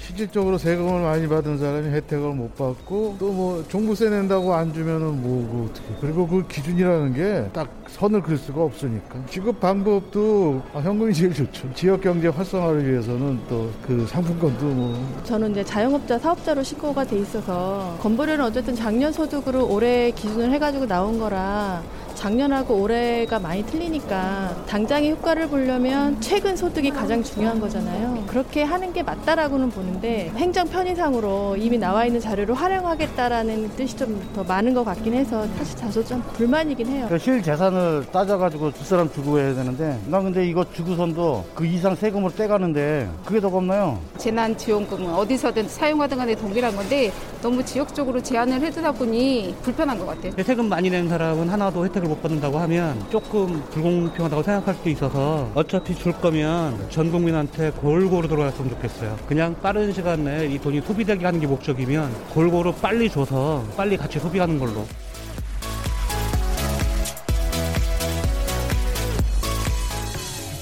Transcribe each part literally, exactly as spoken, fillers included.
실질적으로 세금을 많이 받은 사람이 혜택을 못 받고, 또 뭐 종부세 낸다고 안 주면은 뭐 어떻게, 그리고 그 기준이라는 게 딱 선을 그릴 수가 없으니까 지급 방법도 아, 현금이 제일 좋죠. 지역 경제 활성화를 위해서는 또 그 상품권도 뭐, 저는 이제 자영업자 사업자로 신고가 돼 있어서 건보료는 어쨌든 작년 소득으로 올해 기준을 해가지고 나온 거라 작년하고 올해가 많이 틀리니까 당장의 효과를 보려면 최근 소득이 가장 중요한 거잖아요. 그렇게 하는 게 맞다라고는 보는데, 행정 편의상으로 이미 나와 있는 자료를 활용하겠다라는 뜻이 좀 더 많은 것 같긴 해서 사실 다소 좀 불만이긴 해요. 실 재산을 따져가지고 두 사람 주고 해야 되는데, 나 근데 이거 주고선도 그 이상 세금으로 떼가는데 그게 더 겁나요. 재난지원금은 어디서든 사용하든 간에 동일한 건데 너무 지역적으로 제한을 해두다 보니 불편한 것 같아요. 세금 많이 낸 사람은 하나도 혜택을 못 받는다고 하면 조금 불공평하다고 생각할 수도 있어서, 어차피 줄 거면 전 국민한테 골고루 들어갔으면 좋겠어요. 그냥 빠른 시간 내에 이 돈이 소비되게 하는 게 목적이면 골고루 빨리 줘서 빨리 같이 소비하는 걸로.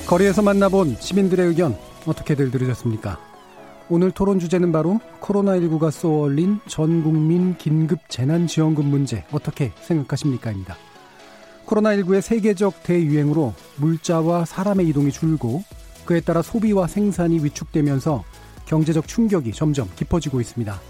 거리에서 만나본 시민들의 의견, 어떻게들 들으셨습니까? 오늘 토론 주제는 바로 코로나십구가 쏘아올린 전 국민 긴급 재난지원금 문제, 어떻게 생각하십니까?입니다. 코로나십구의 세계적 대유행으로 물자와 사람의 이동이 줄고, 그에 따라 소비와 생산이 위축되면서 경제적 충격이 점점 깊어지고 있습니다.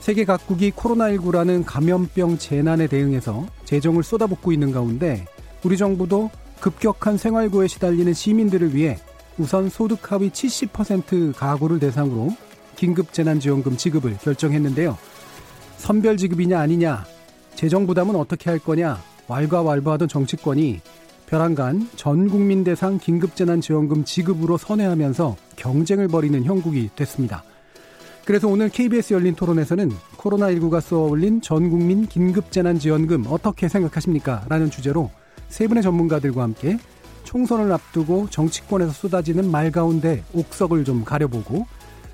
세계 각국이 코로나십구라는 감염병 재난에 대응해서 재정을 쏟아붓고 있는 가운데, 우리 정부도 급격한 생활고에 시달리는 시민들을 위해 우선 소득 하위 칠십 퍼센트 가구를 대상으로 긴급 재난지원금 지급을 결정했는데요. 선별 지급이냐 아니냐, 재정 부담은 어떻게 할 거냐, 왈가왈부하던 정치권이 벼랑간 전 국민 대상 긴급재난지원금 지급으로 선회하면서 경쟁을 벌이는 형국이 됐습니다. 그래서 오늘 케이비에스 열린 토론에서는 코로나십구가 쏘아올린 전 국민 긴급재난지원금 어떻게 생각하십니까? 라는 주제로 세 분의 전문가들과 함께 총선을 앞두고 정치권에서 쏟아지는 말 가운데 옥석을 좀 가려보고,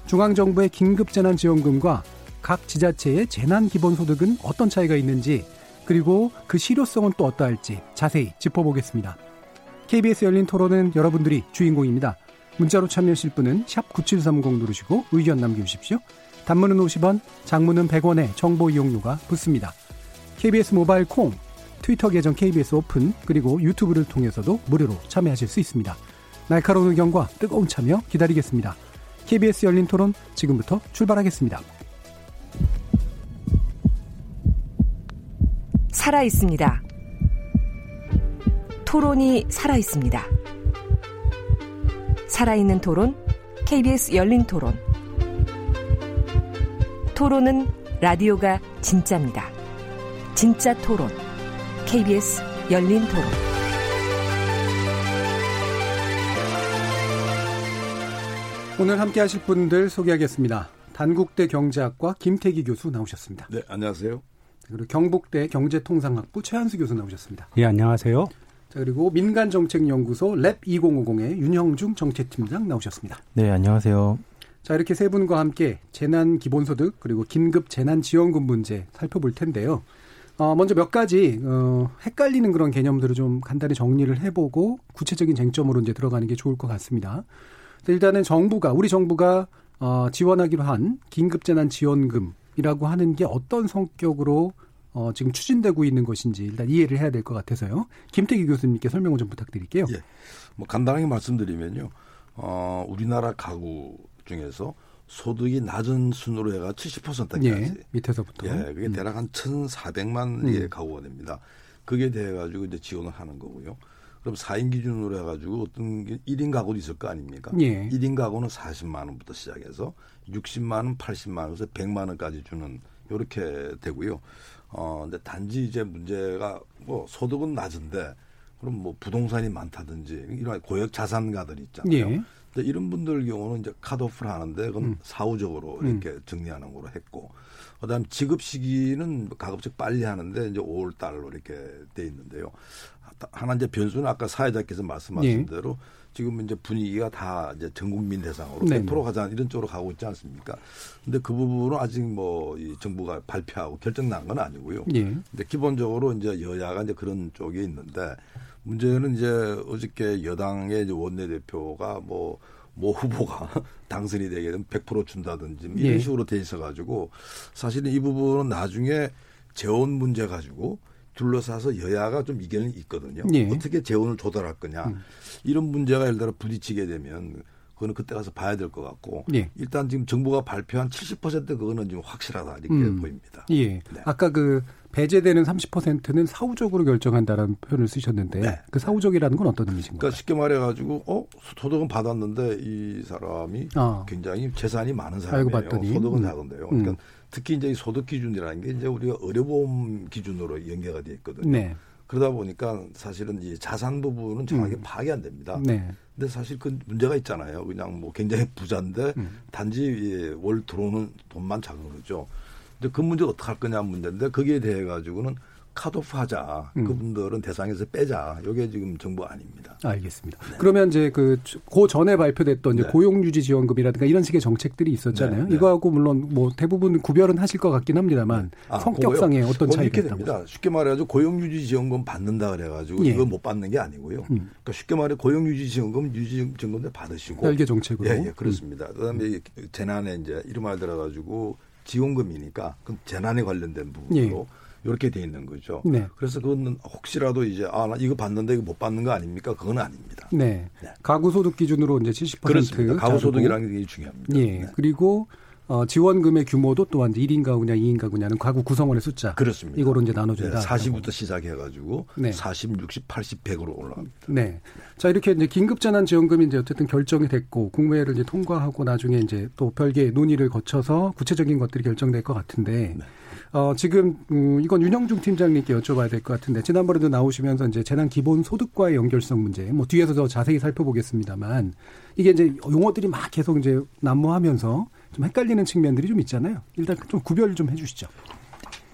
중앙정부의 긴급재난지원금과 각 지자체의 재난기본소득은 어떤 차이가 있는지, 그리고 그 실효성은 또 어떠할지 자세히 짚어보겠습니다. 케이비에스 열린 토론은 여러분들이 주인공입니다. 문자로 참여하실 분은 샵 구칠삼공 누르시고 의견 남겨주십시오. 단문은 오십 원, 장문은 백 원에 정보 이용료가 붙습니다. 케이비에스 모바일 콩, 트위터 계정 케이비에스 오픈, 그리고 유튜브를 통해서도 무료로 참여하실 수 있습니다. 날카로운 의견과 뜨거운 참여 기다리겠습니다. 케이비에스 열린 토론 지금부터 출발하겠습니다. 살아있습니다. 토론이 살아있습니다. 살아있는 토론, 케이비에스 열린 토론. 토론은 라디오가 진짜입니다. 진짜 토론, 케이비에스 열린 토론. 오늘 함께 하실 분들 소개하겠습니다. 단국대 경제학과 김태기 교수 나오셨습니다. 네, 안녕하세요. 그리고 경북대 경제통상학부 최한수 교수 나오셨습니다. 예, 안녕하세요. 자, 그리고 민간정책연구소 랩 이천오십의 윤형중 정책팀장 나오셨습니다. 네, 안녕하세요. 자, 이렇게 세 분과 함께 재난기본소득 그리고 긴급재난지원금 문제 살펴볼 텐데요. 어, 먼저 몇 가지 어, 헷갈리는 그런 개념들을 좀 간단히 정리를 해보고 구체적인 쟁점으로 이제 들어가는 게 좋을 것 같습니다. 일단은 정부가, 우리 정부가 어, 지원하기로 한 긴급재난지원금 이라고 하는 게 어떤 성격으로 어, 지금 추진되고 있는 것인지 일단 이해를 해야 될 것 같아서요. 김태기 교수님께 설명을 좀 부탁드릴게요. 예. 뭐 간단하게 말씀드리면요, 어, 우리나라 가구 중에서 소득이 낮은 순으로 해가 칠십 퍼센트까지. 예, 밑에서부터. 예, 그게 대략 한 천사백만의 음. 가구가 됩니다. 그게 대해 가지고 이제 지원을 하는 거고요. 그럼 사 인 기준으로 해가지고 어떤 일 인 가구도 있을 거 아닙니까? 예. 일 인 가구는 사십만 원부터 시작해서 육십만 원, 팔십만 원에서 백만 원까지 주는, 요렇게 되고요. 어, 근데 단지 이제 문제가 뭐 소득은 낮은데, 그럼 뭐 부동산이 많다든지 이런 고액 자산가들 있잖아요. 예. 이제 이런 분들 경우는 이제 컷오프를 하는데 그건 음. 사후적으로 이렇게 음. 정리하는 거로 했고, 그다음 지급 시기는 가급적 빨리 하는데 이제 오월 달로 이렇게 돼 있는데요. 하나 이제 변수는 아까 사회자께서 말씀하신 네. 대로 지금 이제 분위기가 다 이제 전 국민 대상으로 네. 백 퍼센트 가장 이런 쪽으로 가고 있지 않습니까? 근데 그 부분은 아직 뭐 이 정부가 발표하고 결정난 건 아니고요. 네. 근데 기본적으로 이제 여야가 이제 그런 쪽에 있는데, 문제는 이제 어저께 여당의 이제 원내대표가 뭐 뭐 후보가 당선이 되게 되면 백 퍼센트 준다든지 이런 네. 식으로 돼 있어가지고, 사실은 이 부분은 나중에 재원 문제 가지고 둘러싸서 여야가 좀 이견이 있거든요. 네. 어떻게 재원을 조달할 거냐. 음. 이런 문제가 예를 들어 부딪히게 되면 그거는 그때 가서 봐야 될 것 같고 네. 일단 지금 정부가 발표한 칠십 퍼센트 그거는 좀 확실하다 이렇게 음. 보입니다. 예. 네. 아까 그 배제되는 삼십 퍼센트는 사후적으로 결정한다라는 표현을 쓰셨는데 네. 그 사후적이라는 건 어떤 의미인가요? 그러니까 쉽게 말해가지고 어 소득은 받았는데 이 사람이 아. 굉장히 재산이 많은 사람이에요. 소득은 음. 작은데요. 그러니까 음. 특히 이제 이 소득 기준이라는 게 이제 우리가 의료보험 기준으로 연계가 되어 있거든요. 네. 그러다 보니까 사실은 이 자산 부분은 정확히 음. 파악이 안 됩니다. 네. 근데 사실 그 문제가 있잖아요. 그냥 뭐 굉장히 부자인데 음. 단지 월 들어오는 돈만 작은 거죠. 근데 그 문제 어떻게 할 거냐 문제인데, 거기에 대해 가지고는 컷오프 하자. 음. 그분들은 대상에서 빼자. 이게 지금 정부 아닙니다. 알겠습니다. 네. 그러면 이제 그, 그 전에 발표됐던 네. 이제 고용유지지원금이라든가 이런 식의 정책들이 있었잖아요. 네. 이거하고 물론 뭐 대부분 구별은 하실 것 같긴 합니다만 네. 아, 성격상의 그거요? 어떤 차이가 있다고. 쉽게 말해가지고 고용유지지원금 받는다 그래가지고 예. 이거 못 받는 게 아니고요. 음. 그러니까 쉽게 말해 고용유지지원금, 유지지원금도 받으시고. 별개 정책으로. 예, 예 그렇습니다. 음. 그다음에 음. 재난에 이제 이름을 들어가지고 지원금이니까 그럼 재난에 관련된 부분으로. 예. 이렇게 돼 있는 거죠. 네. 그래서 그건 혹시라도 이제 아, 나 이거 받는데 이거 못 받는 거 아닙니까? 그건 아닙니다. 네. 네. 가구 소득 기준으로 이제 칠십 퍼센트. 그렇습니다. 가구 소득이라는 게 중요합니다. 예. 네. 그리고 어, 지원금의 규모도 또한 이제 일 인 가구냐, 이 인 가구냐는 가구 구성원의 숫자. 그렇습니다. 이거로 이제 나눠준다. 네. 사십부터 시작해가지고 네. 사십, 육십, 팔십, 백으로 올라갑니다. 네. 네. 자, 이렇게 이제 긴급재난지원금이 이제 어쨌든 결정이 됐고 국무회를 이제 통과하고 나중에 이제 또 별개의 논의를 거쳐서 구체적인 것들이 결정될 것 같은데. 네. 어, 지금, 음, 이건 윤형중 팀장님께 여쭤봐야 될 것 같은데, 지난번에도 나오시면서 이제 재난 기본 소득과의 연결성 문제, 뭐 뒤에서 더 자세히 살펴보겠습니다만, 이게 이제 용어들이 막 계속 이제 난무하면서 좀 헷갈리는 측면들이 좀 있잖아요. 일단 좀 구별 좀 해주시죠.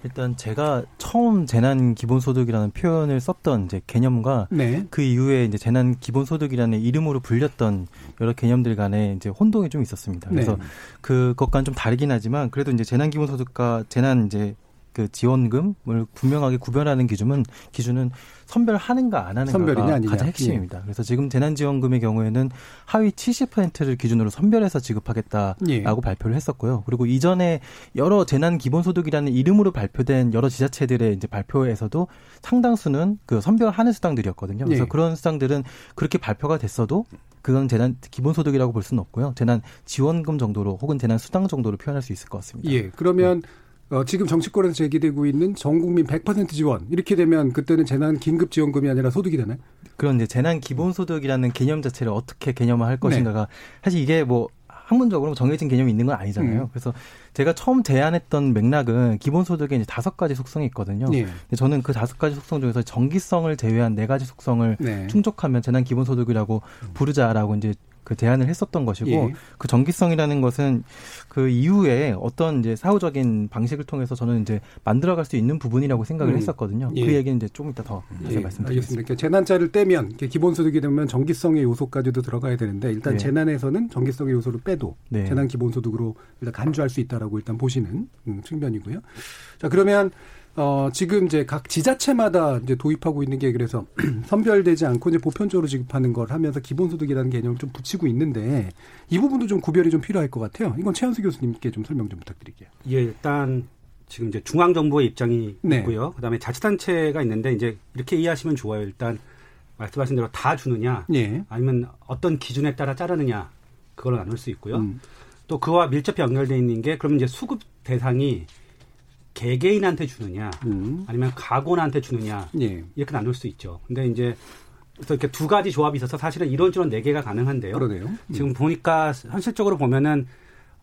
일단 제가 처음 재난 기본 소득이라는 표현을 썼던 이제 개념과 네. 그 이후에 이제 재난 기본 소득이라는 이름으로 불렸던 여러 개념들 간에 이제 혼동이 좀 있었습니다. 그래서 네. 그것과는 좀 다르긴 하지만 그래도 이제 재난 기본 소득과 재난 이제 그 지원금을 분명하게 구별하는 기준은 기준은 선별하는가 안 하는가가 가장 핵심입니다. 예. 그래서 지금 재난지원금의 경우에는 하위 칠십 퍼센트를 기준으로 선별해서 지급하겠다라고 예. 발표를 했었고요. 그리고 이전에 여러 재난기본소득이라는 이름으로 발표된 여러 지자체들의 이제 발표에서도 상당수는 그 선별하는 수당들이었거든요. 그래서 예. 그런 수당들은 그렇게 발표가 됐어도 그건 재난기본소득이라고 볼 수는 없고요. 재난지원금 정도로 혹은 재난수당 정도로 표현할 수 있을 것 같습니다. 예, 그러면 네. 어, 지금 정치권에서 제기되고 있는 전국민 백 퍼센트 지원 이렇게 되면 그때는 재난 긴급 지원금이 아니라 소득이 되나요? 그런 이제 재난 기본 소득이라는 개념 자체를 어떻게 개념화할 것인가가 네. 사실 이게 뭐 학문적으로 정해진 개념이 있는 건 아니잖아요. 음. 그래서 제가 처음 제안했던 맥락은 기본 소득에 이제 다섯 가지 속성이 있거든요. 네. 근데 저는 그 다섯 가지 속성 중에서 정기성을 제외한 네 가지 속성을 네. 충족하면 재난 기본 소득이라고 부르자라고 이제 그 제안을 했었던 것이고 예. 그 정기성이라는 것은 그 이후에 어떤 이제 사후적인 방식을 통해서 저는 이제 만들어갈 수 있는 부분이라고 생각을 음. 했었거든요. 예. 그 얘기는 이제 조금 이따 더 자세히 예. 말씀드리겠습니다. 재난자를 떼면 기본소득이 되면 정기성의 요소까지도 들어가야 되는데 일단 예. 재난에서는 정기성의 요소를 빼도 네. 재난 기본소득으로 일단 간주할 수 있다라고 일단 보시는 음, 측면이고요. 자 그러면. 어, 지금 이제 각 지자체마다 이제 도입하고 있는 게 그래서 선별되지 않고 이제 보편적으로 지급하는 걸 하면서 기본소득이라는 개념을 좀 붙이고 있는데 이 부분도 좀 구별이 좀 필요할 것 같아요. 이건 최한수 교수님께 좀 설명 좀 부탁드릴게요. 예, 일단 지금 이제 중앙정부의 입장이 네. 있고요. 그 다음에 자치단체가 있는데 이제 이렇게 이해하시면 좋아요. 일단 말씀하신 대로 다 주느냐 예. 아니면 어떤 기준에 따라 자르느냐 그걸 나눌 수 있고요. 음. 또 그와 밀접히 연결되어 있는 게 그러면 이제 수급 대상이 개개인한테 주느냐, 음. 아니면 가구한테 주느냐, 예. 이렇게 나눌 수 있죠. 근데 이제, 그래서 이렇게 두 가지 조합이 있어서 사실은 이런저런 네 개가 가능한데요. 그러네요. 지금 음. 보니까, 현실적으로 보면은,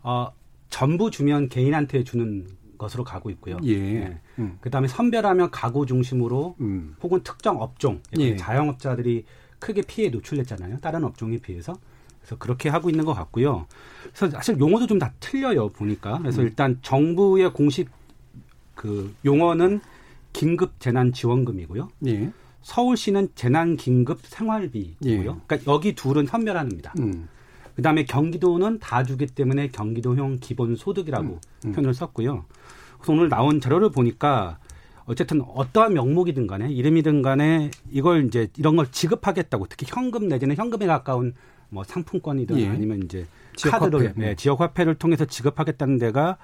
어, 전부 주면 개인한테 주는 것으로 가고 있고요. 예. 예. 음. 그 다음에 선별하면 가구 중심으로, 음. 혹은 특정 업종, 예. 자영업자들이 크게 피해에 노출됐잖아요. 다른 업종에 비해서. 그래서 그렇게 하고 있는 것 같고요. 그래서 사실 용어도 좀 다 틀려요, 보니까. 그래서 음. 일단 정부의 공식 그 용어는 긴급 재난 지원금이고요. 예. 서울시는 재난 긴급 생활비고요. 예. 그러니까 여기 둘은 현멸합니다. 음. 그다음에 경기도는 다 주기 때문에 경기도형 기본소득이라고 음. 음. 표현을 썼고요. 그래서 오늘 나온 자료를 보니까 어쨌든 어떠한 명목이든 간에 이름이든 간에 이걸 이제 이런 걸 지급하겠다고, 특히 현금 내지는 현금에 가까운 뭐 상품권이든 예. 아니면 이제 카드로 지역화폐. 네, 지역화폐를 통해서 지급하겠다는 데가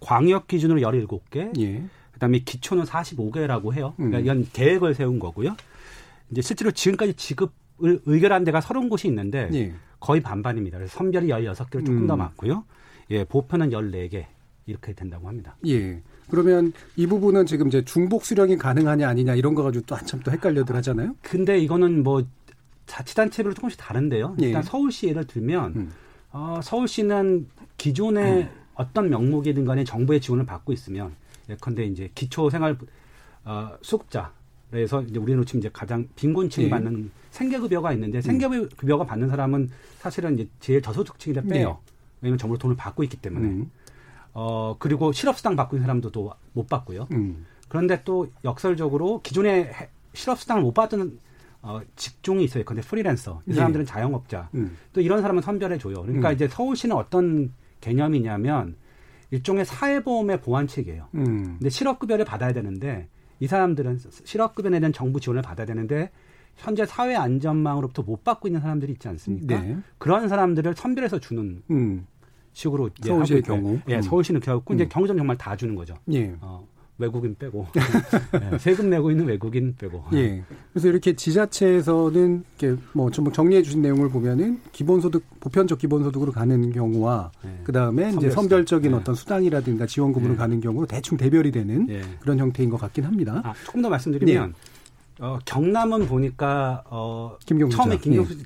광역 기준으로 열일곱 개, 예. 그다음에 기초는 마흔다섯 개라고 해요. 그러니까 이건 계획을 세운 거고요. 이제 실제로 지금까지 지급을 의결한 데가 서른 곳이 있는데 예. 거의 반반입니다. 그래서 선별이 열여섯 개로 조금 음. 더 많고요. 예, 보편은 열네 개 이렇게 된다고 합니다. 예. 그러면 이 부분은 지금 이제 중복 수령이 가능하냐 아니냐 이런 거 가지고 또 한참 또 헷갈려들 하잖아요. 근데 이거는 뭐 자치단체별로 조금씩 다른데요. 일단 예. 서울시 예를 들면 음. 어, 서울시는 기존의 음. 어떤 명목이든 간에 정부의 지원을 받고 있으면 예컨대 이제 기초생활 어, 수급자에서 이제 우리는 지금 이제 가장 빈곤층이 예. 받는 생계급여가 있는데 생계급여가 받는 사람은 사실은 이제 제일 저소득층이라 빼요. 예. 왜냐하면 정부로 돈을 받고 있기 때문에. 음. 어 그리고 실업수당 받고 있는 사람도 또 못 받고요. 음. 그런데 또 역설적으로 기존에 실업수당을 못 받은 어, 직종이 있어요. 근데 프리랜서 이 사람들은 예. 자영업자. 음. 또 이런 사람은 선별해줘요. 그러니까 음. 이제 서울시는 어떤 개념이냐면 일종의 사회보험의 보완책이에요. 음. 근데 실업급여를 받아야 되는데 이 사람들은 실업급여에 대한 정부 지원을 받아야 되는데 현재 사회안전망으로부터 못 받고 있는 사람들이 있지 않습니까? 네. 그런 사람들을 선별해서 주는 음. 식으로 서울시의 경우, 예, 음. 서울시는 이렇게 하고 이제 음. 경우점 정말 다 주는 거죠. 예. 어, 외국인 빼고 예, 세금 내고 있는 외국인 빼고. 예. 그래서 이렇게 지자체에서는 이렇게 뭐 전부 정리해 주신 내용을 보면은 기본소득 보편적 기본소득으로 가는 경우와 예. 그 다음에 이제 선별적인 예. 어떤 수당이라든가 지원금으로 예. 가는 경우로 대충 대별이 되는 예. 그런 형태인 것 같긴 합니다. 아, 조금 더 말씀드리면 예. 어, 경남은 보니까 어, 김경수자. 처음에 김경수는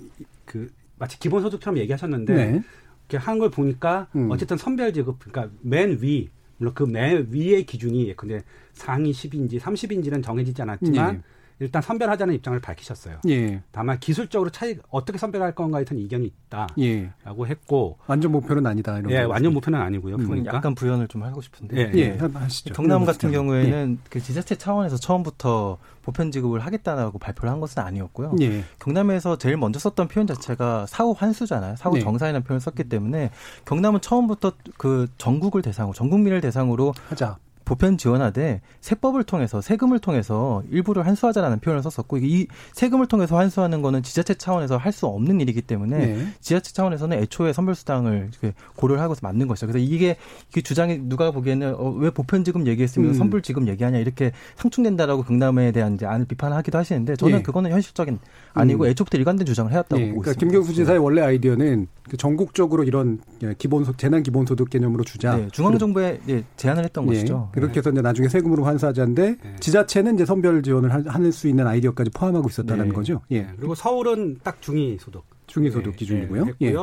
예. 그 마치 기본소득처럼 얘기하셨는데. 네. 이렇게 한 걸 보니까 음. 어쨌든 선별 지급, 그러니까 맨 위, 물론 그 맨 위의 기준이 근데 상위 십인지 삼십인지는 정해지지 않았지만 예. 일단 선별하자는 입장을 밝히셨어요. 예. 다만 기술적으로 차이 어떻게 선별할 건가에 대한 이견이 있다라고 예. 했고 완전 목표는 아니다. 이런 예, 완전 목표는 아니고요. 음. 그러니까 약간 부연을 좀 하고 싶은데. 예, 예. 하시죠. 경남 같은 경우에는 예. 그 지자체 차원에서 처음부터 보편 지급을 하겠다라고 발표를 한 것은 아니었고요. 예. 경남에서 제일 먼저 썼던 표현 자체가 사후 환수잖아요. 사후 예. 정산이라는 표현을 썼기 때문에 경남은 처음부터 그 전국을 대상으로 전국민을 대상으로 하자. 보편 지원하되 세법을 통해서 세금을 통해서 일부를 환수하자라는 표현을 썼었고 이 세금을 통해서 환수하는 거는 지자체 차원에서 할 수 없는 일이기 때문에 네. 지자체 차원에서는 애초에 선별수당을 고려를 하고서 만든 것이죠. 그래서 이게 그 주장이 누가 보기에는 어, 왜 보편지급 얘기했으면 음. 선불지급 얘기하냐 이렇게 상충된다라고 경남에 대한 이제 안을 비판하기도 하시는데 저는 네. 그거는 현실적인 아니고 음. 애초부터 일관된 주장을 해왔다고 네. 보고 그러니까 있습니다. 김경수 지사의 원래 아이디어는 그 전국적으로 이런 기본 재난 기본소득 개념으로 주자. 네. 중앙정부에 네. 제안을 했던 네. 것이죠. 그렇게 해서 이제 나중에 세금으로 환수하자인데 네. 지자체는 이제 선별 지원을 할 수 있는 아이디어까지 포함하고 있었다는 네. 거죠. 예. 그리고 서울은 딱 중위 소득, 중위 소득 네. 기준이고요. 네. 예.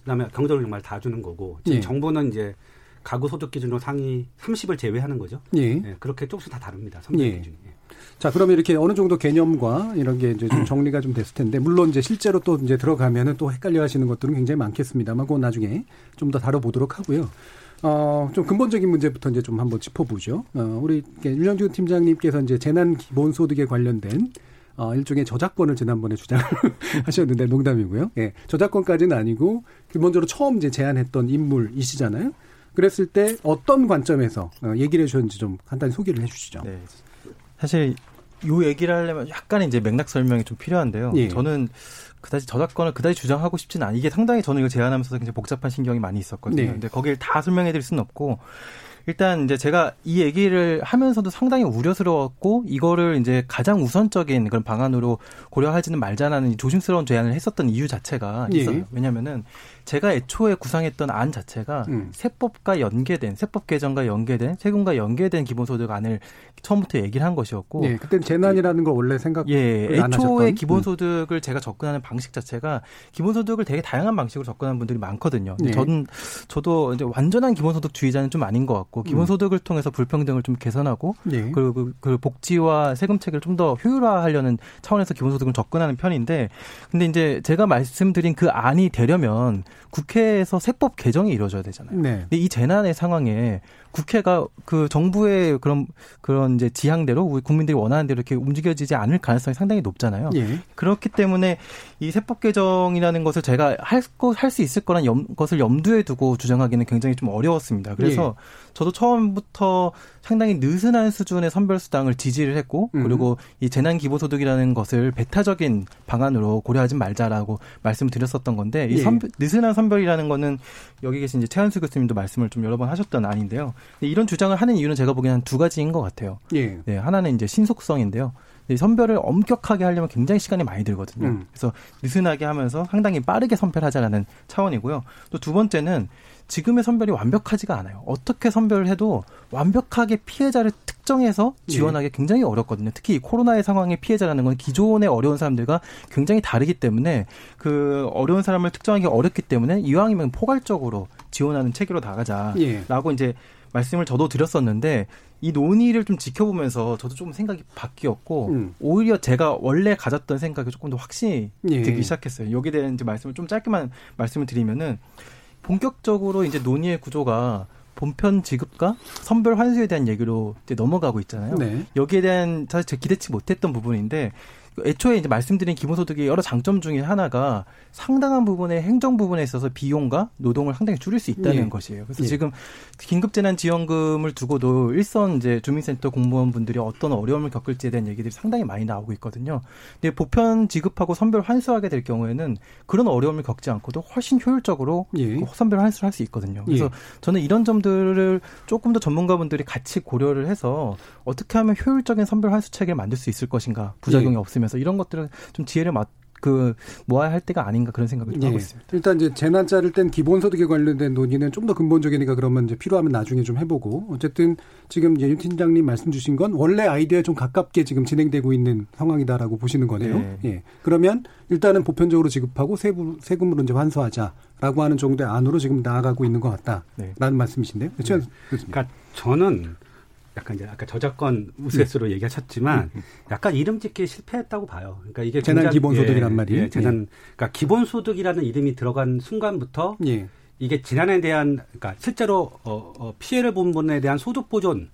그다음에 경제를 정말 다 주는 거고 지금 예. 정부는 이제 가구 소득 기준으로 상위 삼십을 제외하는 거죠. 예. 예. 그렇게 조금씩 다 다릅니다. 선별 예. 기준이. 예. 자, 그러면 이렇게 어느 정도 개념과 이런 게 이제 좀 정리가 좀 됐을 텐데 물론 이제 실제로 또 이제 들어가면은 또 헷갈려하시는 것들은 굉장히 많겠습니다만 그건 나중에 좀 더 다뤄보도록 하고요. 어, 좀 근본적인 문제부터 이제 좀 한번 짚어보죠. 어, 우리 윤형중 팀장님께서 이제 재난 기본소득에 관련된 어, 일종의 저작권을 지난번에 주장하셨는데 농담이고요. 예, 저작권까지는 아니고 기본적으로 처음 이제 제안했던 인물이시잖아요. 그랬을 때 어떤 관점에서 얘기를 해주셨는지 좀 간단히 소개를 해주시죠. 네, 사실 이 얘기를 하려면 약간 이제 맥락 설명이 좀 필요한데요. 예. 저는 그다지 저작권을 그다지 주장하고 싶지는 않아요. 이게 상당히 저는 이거 제안하면서 굉장히 복잡한 신경이 많이 있었거든요. 네. 근데 거기를 다 설명해드릴 수는 없고 일단 이제 제가 이 얘기를 하면서도 상당히 우려스러웠고 이거를 이제 가장 우선적인 그런 방안으로 고려하지는 말자라는 조심스러운 제안을 했었던 이유 자체가 있어요. 예. 왜냐하면은 제가 애초에 구상했던 안 자체가 음. 세법과 연계된 세법 개정과 연계된 세금과 연계된 기본소득 안을 처음부터 얘기를 한 것이었고 예, 그때 재난이라는 걸 원래 생각을 예, 안 하셨던 애초에 기본소득을 음. 제가 접근하는 방식 자체가 기본소득을 되게 다양한 방식으로 접근하는 분들이 많거든요. 예. 저는 저도 이제 완전한 기본소득주의자는 좀 아닌 것 같고 있고 기본소득을 음. 통해서 불평등을 좀 개선하고 네. 그리고 그, 그 복지와 세금 체계를 좀 더 효율화하려는 차원에서 기본소득을 접근하는 편인데, 근데 이제 제가 말씀드린 그 안이 되려면 국회에서 세법 개정이 이루어져야 되잖아요. 네. 근데 이 재난의 상황에 국회가 그 정부의 그런 그런 이제 지향대로 우리 국민들이 원하는 대로 이렇게 움직여지지 않을 가능성이 상당히 높잖아요. 예. 그렇기 때문에 이 세법 개정이라는 것을 제가 할 거 할 수 있을 거란 염, 것을 염두에 두고 주장하기는 굉장히 좀 어려웠습니다. 그래서 예. 저도 처음부터 상당히 느슨한 수준의 선별수당을 지지를 했고 음. 그리고 이 재난 기본소득이라는 것을 배타적인 방안으로 고려하지 말자라고 말씀을 드렸었던 건데 이 선별, 예. 느슨한 선별이라는 거는 여기 계신 이제 최한수 교수님도 말씀을 좀 여러 번 하셨던 안인데요. 이런 주장을 하는 이유는 제가 보기에는 한 두 가지인 것 같아요. 예. 네, 하나는 이제 신속성인데요. 선별을 엄격하게 하려면 굉장히 시간이 많이 들거든요. 음. 그래서 느슨하게 하면서 상당히 빠르게 선별하자라는 차원이고요. 또 두 번째는 지금의 선별이 완벽하지가 않아요. 어떻게 선별을 해도 완벽하게 피해자를 특정해서 지원하기 예. 굉장히 어렵거든요. 특히 이 코로나의 상황의 피해자라는 건 기존의 어려운 사람들과 굉장히 다르기 때문에 그 어려운 사람을 특정하기 어렵기 때문에 이왕이면 포괄적으로 지원하는 체계로 나가자라고 예. 이제 말씀을 저도 드렸었는데 이 논의를 좀 지켜보면서 저도 조금 생각이 바뀌었고 음. 오히려 제가 원래 가졌던 생각이 조금 더 확신이 예. 들기 시작했어요. 여기에 대한 이제 말씀을 좀 짧게만 말씀을 드리면은 본격적으로 이제 논의의 구조가 본편 지급과 선별 환수에 대한 얘기로 이제 넘어가고 있잖아요. 네. 여기에 대한 사실 제가 기대치 못했던 부분인데 애초에 이제 말씀드린 기본소득의 여러 장점 중에 하나가 상당한 부분의 행정 부분에 있어서 비용과 노동을 상당히 줄일 수 있다는 예. 것이에요. 그래서 예. 지금 긴급재난지원금을 두고도 일선 이제 주민센터 공무원분들이 어떤 어려움을 겪을지에 대한 얘기들이 상당히 많이 나오고 있거든요. 근데 보편 지급하고 선별 환수하게 될 경우에는 그런 어려움을 겪지 않고도 훨씬 효율적으로 예. 선별 환수를 할 수 있거든요. 그래서 예. 저는 이런 점들을 조금 더 전문가분들이 같이 고려를 해서 어떻게 하면 효율적인 선별 환수 체계를 만들 수 있을 것인가, 부작용이 예. 없으면 그래서 이런 것들은 좀 지혜를 막 그 모아야 할 때가 아닌가 그런 생각을 좀 예. 하고 있습니다. 일단 이제 재난 자를 땐 기본소득에 관련된 논의는 좀 더 근본적이니까 그러면 이제 필요하면 나중에 좀 해보고, 어쨌든 지금 윤 팀장님 말씀 주신 건 원래 아이디어에 좀 가깝게 지금 진행되고 있는 상황이다라고 보시는 거네요. 네. 예. 그러면 일단은 보편적으로 지급하고 세부, 세금으로 이제 환수하자라고 하는 정도의 안으로 지금 나아가고 있는 것 같다라는 네. 말씀이신데요. 네. 네. 그러니까 저는 약간 이제 아까 저작권 우스갯소리로 네. 얘기하셨지만 약간 이름 짓기 실패했다고 봐요. 그러니까 이게 재난 기본소득이란 예, 말이에요. 예, 재난 예. 그러니까 기본소득이라는 이름이 들어간 순간부터 예. 이게 재난에 대한 그러니까 실제로 어, 어, 피해를 본 분에 대한 소득 보존의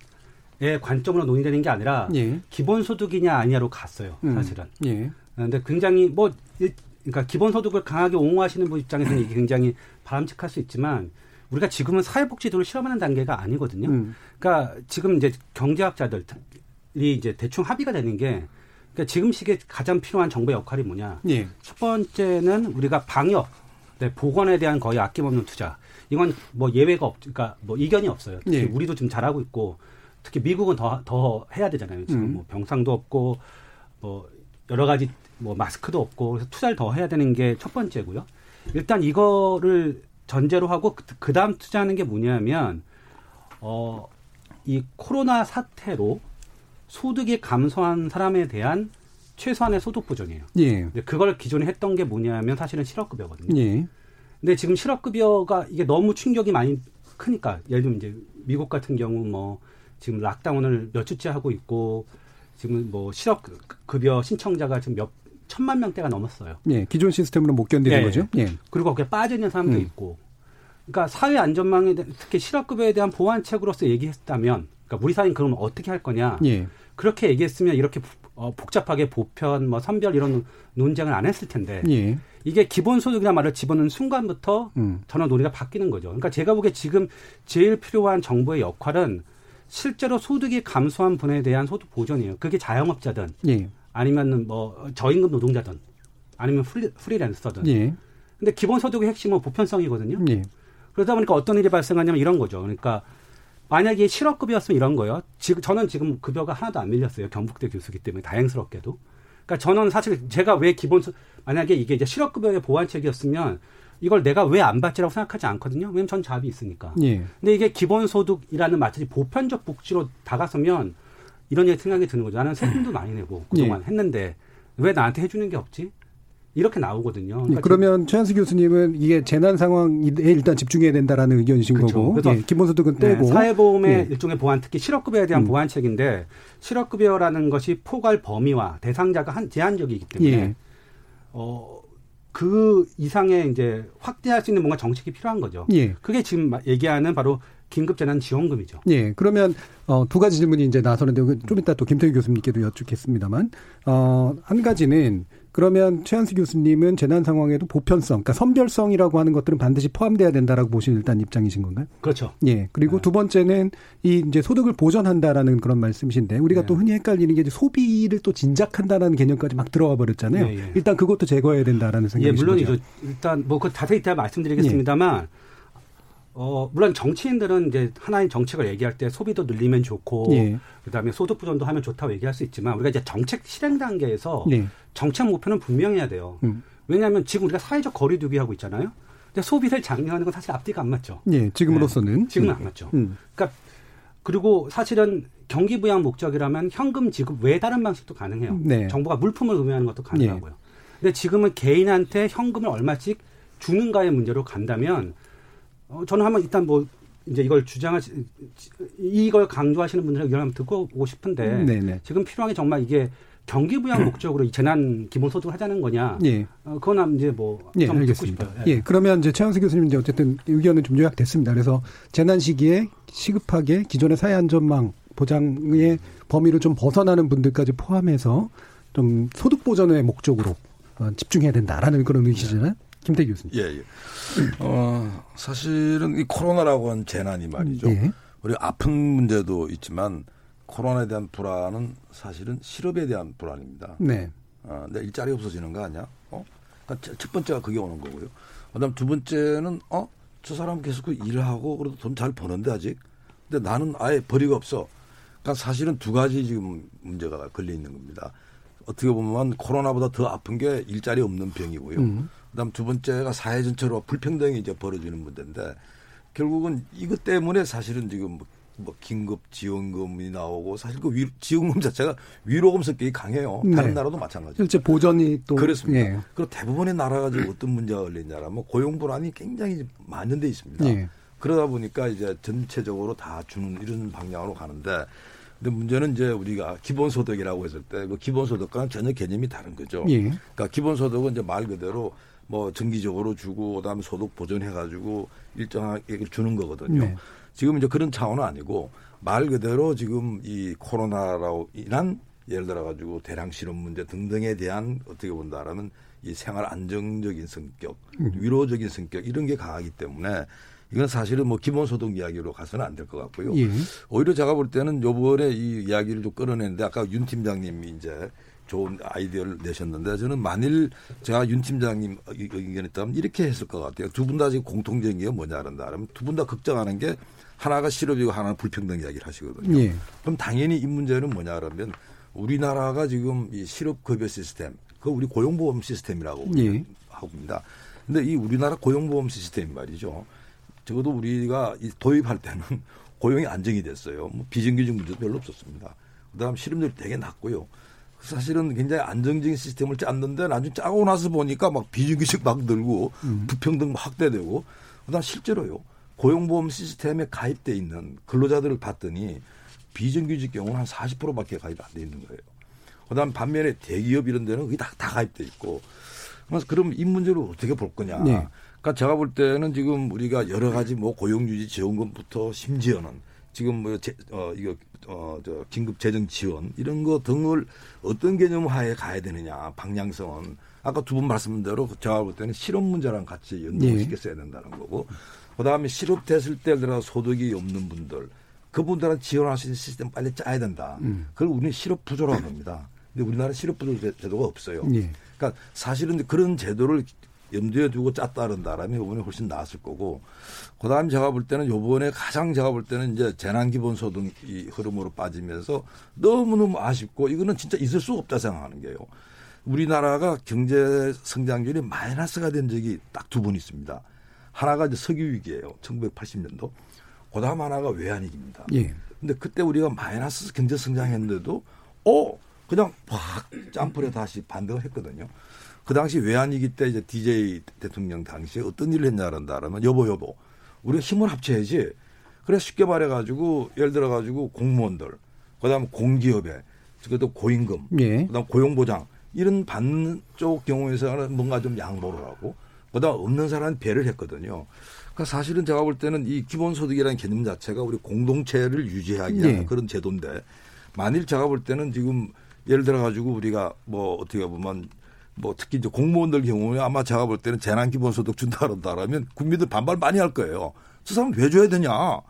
관점으로 논의되는 게 아니라 예. 기본소득이냐 아니냐로 갔어요. 사실은. 음, 예. 그런데 굉장히 뭐 일, 그러니까 기본소득을 강하게 옹호하시는 분 입장에서는 이게 굉장히 바람직할 수 있지만. 우리가 지금은 사회복지도를 실험하는 단계가 아니거든요. 음. 그러니까 지금 이제 경제학자들이 이제 대충 합의가 되는 게 그러니까 지금 시기에 가장 필요한 정부의 역할이 뭐냐. 예. 첫 번째는 우리가 방역, 네, 보건에 대한 거의 아낌없는 투자. 이건 뭐 예외가 없, 그러니까 뭐 이견이 없어요. 특히 예. 우리도 지금 잘하고 있고 특히 미국은 더, 더 해야 되잖아요. 지금 음. 뭐 병상도 없고 뭐 여러 가지 뭐 마스크도 없고 그래서 투자를 더 해야 되는 게 첫 번째고요. 일단 이거를 전제로 하고 그 다음 투자하는 게 뭐냐면 어, 이 코로나 사태로 소득이 감소한 사람에 대한 최소한의 소득 보전이에요. 예. 그걸 기존에 했던 게 뭐냐면 사실은 실업급여거든요. 예. 근데 지금 실업급여가 이게 너무 충격이 많이 크니까 예를 들면 이제 미국 같은 경우 뭐 지금 락다운을 몇 주째 하고 있고 지금 뭐 실업급여 신청자가 지금 몇 천만 명대가 넘었어요. 예, 기존 시스템으로 못 견디는 예, 거죠. 예. 그리고 거기에 빠져있는 사람도 음. 있고. 그러니까 사회 안전망에 대한, 특히 실업급여에 대한 보완책으로서 얘기했다면, 그러니까 우리 사회는 그럼 어떻게 할 거냐. 예. 그렇게 얘기했으면 이렇게 어, 복잡하게 보편, 뭐 선별 이런 논쟁을 안 했을 텐데. 예. 이게 기본소득이라는 말을 집어넣는 순간부터 음. 전혀 논의가 바뀌는 거죠. 그러니까 제가 보기에 지금 제일 필요한 정부의 역할은 실제로 소득이 감소한 분에 대한 소득 보전이에요. 그게 자영업자든. 예. 아니면 뭐 저임금 노동자든 아니면 프리, 프리랜서든. 예. 근데 기본소득의 핵심은 보편성이거든요. 예. 그러다 보니까 어떤 일이 발생하냐면 이런 거죠. 그러니까 만약에 실업급여였으면 이런 거예요. 지금 저는 지금 급여가 하나도 안 밀렸어요. 경북대 교수기 때문에 다행스럽게도. 그러니까 저는 사실 제가 왜 기본소 만약에 이게 이제 실업급여의 보완책이었으면 이걸 내가 왜 안 받지라고 생각하지 않거든요. 왜냐면 전 자업이 있으니까. 예. 근데 이게 기본소득이라는 마치 보편적 복지로 다가서면. 이런 생각이 드는 거죠. 나는 세금도 많이 내고 그동안 예. 했는데 왜 나한테 해주는 게 없지? 이렇게 나오거든요. 그러니까 그러면 최한수 교수님은 이게 재난 상황에 일단 집중해야 된다라는 의견이신 그쵸. 거고. 그래서 예, 기본소득은 떼고. 네, 사회보험의 예. 일종의 보완, 특히 실업급여에 대한 음. 보완책인데 실업급여라는 것이 포괄 범위와 대상자가 한, 제한적이기 때문에 예. 어, 그 이상의 이제 확대할 수 있는 뭔가 정책이 필요한 거죠. 예. 그게 지금 얘기하는 바로 긴급재난지원금이죠. 예. 그러면 어, 두 가지 질문이 이제 나서는데 좀 이따 또 김태기 교수님께도 여쭙겠습니다만 어, 한 가지는 그러면 최한수 교수님은 재난 상황에도 보편성, 그러니까 선별성이라고 하는 것들은 반드시 포함돼야 된다라고 보시는 일단 입장이신 건가요? 그렇죠. 예. 그리고 네. 두 번째는 이 이제 소득을 보전한다라는 그런 말씀이신데 우리가 네. 또 흔히 헷갈리는 게 이제 소비를 또 진작한다라는 개념까지 막 들어와 버렸잖아요. 네, 예. 일단 그것도 제거해야 된다라는 생각이신 예, 물론이죠. 거죠. 일단 뭐 그 자세히 이따 말씀드리겠습니다만. 예. 어, 물론 정치인들은 이제 하나의 정책을 얘기할 때 소비도 늘리면 좋고, 예. 그 다음에 소득 보전도 하면 좋다고 얘기할 수 있지만, 우리가 이제 정책 실행 단계에서 예. 정책 목표는 분명해야 돼요. 음. 왜냐하면 지금 우리가 사회적 거리두기 하고 있잖아요. 근데 소비를 장려하는 건 사실 앞뒤가 안 맞죠. 예, 지금으로서는. 네, 지금은 음. 안 맞죠. 음. 그러니까, 그리고 사실은 경기부양 목적이라면 현금 지급 외 다른 방식도 가능해요. 네. 정부가 물품을 구매하는 것도 가능하고요. 예. 근데 지금은 개인한테 현금을 얼마씩 주는가의 문제로 간다면, 저는 한번 일단 뭐 이제 이걸 주장하시 이걸 강조하시는 분들에게 이걸 한번 듣고 오고 싶은데 네네. 지금 필요한 게 정말 이게 경기부양 목적으로 재난 기본소득을 하자는 거냐? 예. 어, 그건 이제 뭐 좀 예, 듣고 싶어요. 예. 예. 그러면 이제 최한수 교수님 이제 어쨌든 의견은 좀 요약됐습니다. 그래서 재난 시기에 시급하게 기존의 사회 안전망 보장의 범위를 좀 벗어나는 분들까지 포함해서 좀 소득 보전의 목적으로 집중해야 된다라는 그런 의지잖아요. 김태기 교수님. 예, 예. 어, 사실은 이 코로나라고 한 재난이 말이죠. 예. 우리 아픈 문제도 있지만 코로나에 대한 불안은 사실은 실업에 대한 불안입니다. 네. 어, 내 일자리 없어지는 거 아니야? 어? 그러니까 첫 번째가 그게 오는 거고요. 그다음 두 번째는 어, 저 사람 계속 일을 하고 그래도 돈 잘 버는데 아직. 근데 나는 아예 벌이가 없어. 그러니까 사실은 두 가지 지금 문제가 걸려 있는 겁니다. 어떻게 보면 코로나보다 더 아픈 게 일자리 없는 병이고요. 음. 그다음 두 번째가 사회 전체로 불평등이 이제 벌어지는 문제인데 결국은 이것 때문에 사실은 지금 뭐, 뭐 긴급 지원금이 나오고 사실 그 위, 지원금 자체가 위로금 성격이 강해요. 다른 네. 나라도 마찬가지. 실제 보전이 또 그렇습니다. 예. 그리고 대부분의 나라가 지금 어떤 문제가 걸리냐면 고용 불안이 굉장히 만연돼 있습니다. 예. 그러다 보니까 이제 전체적으로 다 주는 이런 방향으로 가는데. 근데 문제는 이제 우리가 기본소득이라고 했을 때 그 기본소득과는 전혀 개념이 다른 거죠. 예. 그러니까 기본소득은 이제 말 그대로 뭐 정기적으로 주고 그다음에 소득 보전해가지고 일정하게 주는 거거든요. 네. 지금 이제 그런 차원은 아니고 말 그대로 지금 이 코로나로 인한 예를 들어가지고 대량 실업 문제 등등에 대한 어떻게 본다라면 이 생활 안정적인 성격, 음. 위로적인 성격 이런 게 강하기 때문에 이건 사실은 뭐 기본소득 이야기로 가서는 안 될 것 같고요. 예. 오히려 제가 볼 때는 요번에 이 이야기를 좀 끌어내는데 아까 윤 팀장님이 이제 좋은 아이디어를 내셨는데 저는 만일 제가 윤 팀장님 의견이 있다면 이렇게 했을 것 같아요. 두 분 다 지금 공통적인 게 뭐냐 그런다 그러면 두 분 다 걱정하는 게 하나가 실업이고 하나는 불평등 이야기를 하시거든요. 예. 그럼 당연히 이 문제는 뭐냐 그러면 우리나라가 지금 이 실업급여 시스템, 그 우리 고용보험 시스템이라고 예. 하고 있습니다. 근데 이 우리나라 고용보험 시스템 말이죠. 적어도 우리가 도입할 때는 고용이 안정이 됐어요. 뭐 비정규직 문제도 별로 없었습니다. 그다음 실업률이 되게 낮고요. 사실은 굉장히 안정적인 시스템을 짰는데 나중에 짜고 나서 보니까 막 비정규직 막 늘고 음. 부평등 확대되고 그다음 실제로요. 고용보험 시스템에 가입돼 있는 근로자들을 봤더니 비정규직 경우는 한 사십 퍼센트밖에 가입 안 돼 있는 거예요. 그다음 반면에 대기업 이런 데는 그게 다, 다 가입돼 있고. 그래서 그럼 이 문제를 어떻게 볼 거냐. 네. 그러니까 제가 볼 때는 지금 우리가 여러 가지 뭐 고용유지 지원금부터 심지어는 지금 뭐 제, 어, 이거 어, 저 긴급 재정 지원 이런 거 등을 어떤 개념 하에 가야 되느냐 방향성은 아까 두 분 말씀대로 제가 볼 때는 실업 문제랑 같이 연동을 네. 시켰어야 된다는 거고 그다음에 실업됐을 때 들어 소득이 없는 분들 그분들한테 지원할 수 있는 시스템 빨리 짜야 된다. 음. 그걸 우리는 실업 부조라고 합니다. 근데 우리나라 실업 부조 제도가 없어요. 네. 그러니까 사실은 그런 제도를 염두에 두고 짰다는 바람이 이번에 훨씬 나았을 거고, 그 다음에 제가 볼 때는 이번에 가장 제가 볼 때는 이제 재난기본소득 이 흐름으로 빠지면서 너무너무 아쉽고, 이거는 진짜 있을 수가 없다 생각하는 게요. 우리나라가 경제 성장률이 마이너스가 된 적이 딱 두 번 있습니다. 하나가 이제 석유위기예요. 천구백팔십 년도. 그 다음 하나가 외환위기입니다. 예. 근데 그때 우리가 마이너스 경제 성장했는데도, 어? 그냥 확 점프를 다시 반등을 했거든요. 그 당시 외환위기 때 이제 디제이 대통령 당시에 어떤 일을 했냐란다 그러면 여보 여보 우리가 힘을 합쳐야지. 그래서 쉽게 말해가지고 예를 들어가지고 공무원들 그다음 공기업에 그것도 고임금 예. 그다음 고용보장 이런 반쪽 경우에서는 뭔가 좀 양보를 하고 그다음 없는 사람은 배를 했거든요. 그러니까 사실은 제가 볼 때는 이 기본소득이라는 개념 자체가 우리 공동체를 유지하기 위한 예. 그런 제도인데 만일 제가 볼 때는 지금 예를 들어가지고 우리가 뭐 어떻게 보면 뭐 특히 이제 공무원들 경우에 아마 제가 볼 때는 재난기본소득 준다 그런다라면 국민들 반발 많이 할 거예요. 저 사람 왜 줘야 되냐.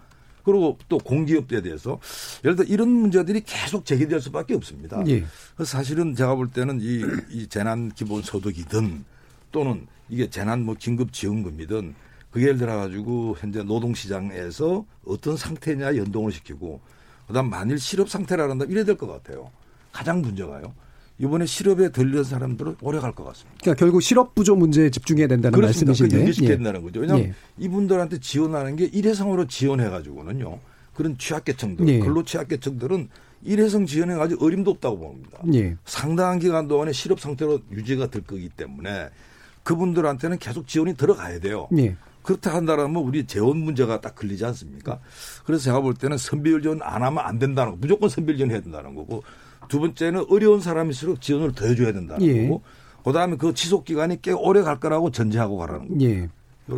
그리고 또 공기업에 대해서 예를 들어 이런 문제들이 계속 제기될 수밖에 없습니다. 예. 그래서 사실은 제가 볼 때는 이, 이 재난기본소득이든 또는 이게 재난 뭐 긴급지원금이든 그게 예를 들어가지고 현재 노동시장에서 어떤 상태냐 연동을 시키고 그다음 만일 실업 상태라는다 이래 될 것 같아요. 가장 문제가요. 이번에 실업에 들린 사람들은 오래 갈 것 같습니다. 그러니까 결국 실업 부조 문제에 집중해야 된다는 말씀이신데. 연기시켜야 된다는 예. 거죠. 왜냐하면 예. 이분들한테 지원하는 게 일회성으로 지원해가지고는요. 그런 취약계층들, 예. 근로취약계층들은 일회성 지원해가지고 어림도 없다고 봅니다. 예. 상당한 기간 동안에 실업 상태로 유지가 될 거기 때문에 그분들한테는 계속 지원이 들어가야 돼요. 예. 그렇다 한다면 우리 재원 문제가 딱 걸리지 않습니까? 그래서 제가 볼 때는 선별 지원 안 하면 안 된다는 거. 무조건 선별 지원 해야 된다는 거고. 두 번째는 어려운 사람일수록 지원을 더 해줘야 된다는 예. 거고. 그다음에 그 지속기간이 꽤 오래 갈 거라고 전제하고 가라는 거고. 예.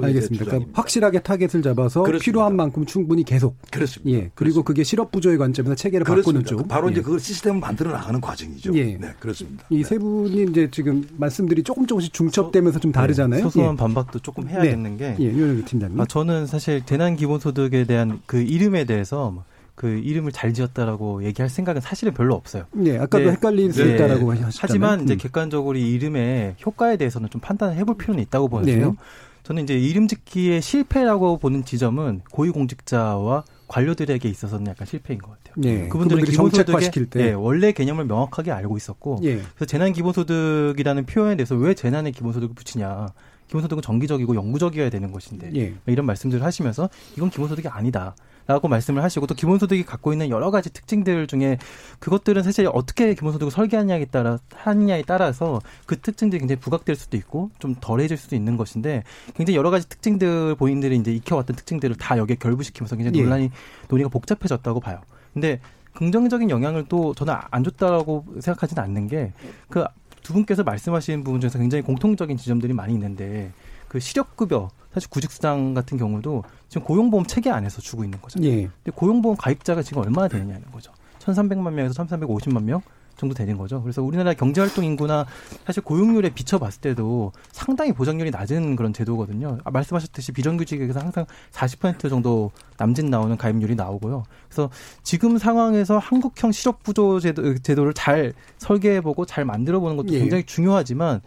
알겠습니다. 그러니까 확실하게 타겟을 잡아서 그렇습니다. 필요한 만큼 충분히 계속. 그렇습니다. 예. 그리고 그렇습니다. 그게 실업 부조의 관점에서 체계를 그렇습니다. 바꾸는 쪽. 바로 예. 이제 그 시스템을 만들어 나가는 과정이죠. 예. 네, 그렇습니다. 이 세 분이 이제 지금 말씀들이 조금 조금씩 중첩되면서 좀 다르잖아요. 네. 소소한 예. 반박도 조금 해야겠는 네. 게. 예, 윤형중 팀장님. 아, 저는 사실 재난 기본소득에 대한 그 이름에 대해서. 그 이름을 잘 지었다라고 얘기할 생각은 사실은 별로 없어요. 네, 아까도 네, 헷갈릴 수 네, 있다라고 하셨잖아요. 하지만 이제 음. 객관적으로 이 이름의 효과에 대해서는 좀 판단을 해볼 필요는 있다고 보는데요. 네. 저는 이제 이름 짓기의 실패라고 보는 지점은 고위공직자와 관료들에게 있어서는 약간 실패인 것 같아요. 네, 그분들은 기본소득의 네, 원래 개념을 명확하게 알고 있었고, 네. 그래서 재난 기본소득이라는 표현에 대해서 왜 재난에 기본소득을 붙이냐? 기본소득은 정기적이고 영구적이어야 되는 것인데 네. 이런 말씀들을 하시면서 이건 기본소득이 아니다. 라고 말씀을 하시고 또 기본소득이 갖고 있는 여러 가지 특징들 중에 그것들은 사실 어떻게 기본소득을 설계하느냐에 따라 하느냐에 따라서 그 특징들이 굉장히 부각될 수도 있고 좀 덜해질 수도 있는 것인데 굉장히 여러 가지 특징들 본인들이 이제 익혀왔던 특징들을 다 여기에 결부시키면서 굉장히 논란이 예. 논의가 복잡해졌다고 봐요. 근데 긍정적인 영향을 또 저는 안 줬다라고 생각하지는 않는 게 그 두 분께서 말씀하신 부분 중에서 굉장히 공통적인 지점들이 많이 있는데 그 실업급여 사실 구직수당 같은 경우도 지금 고용보험 체계 안에서 주고 있는 거잖아요. 예. 근데 고용보험 가입자가 지금 얼마나 되느냐는 거죠. 천삼백만 명에서 천삼백오십만 명 정도 되는 거죠. 그래서 우리나라 경제활동 인구나 사실 고용률에 비춰봤을 때도 상당히 보장률이 낮은 그런 제도거든요. 아, 말씀하셨듯이 비정규직에서 항상 사십 퍼센트 정도 남짓 나오는 가입률이 나오고요. 그래서 지금 상황에서 한국형 실업부조 제도, 제도를 잘 설계해보고 잘 만들어보는 것도 예. 굉장히 중요하지만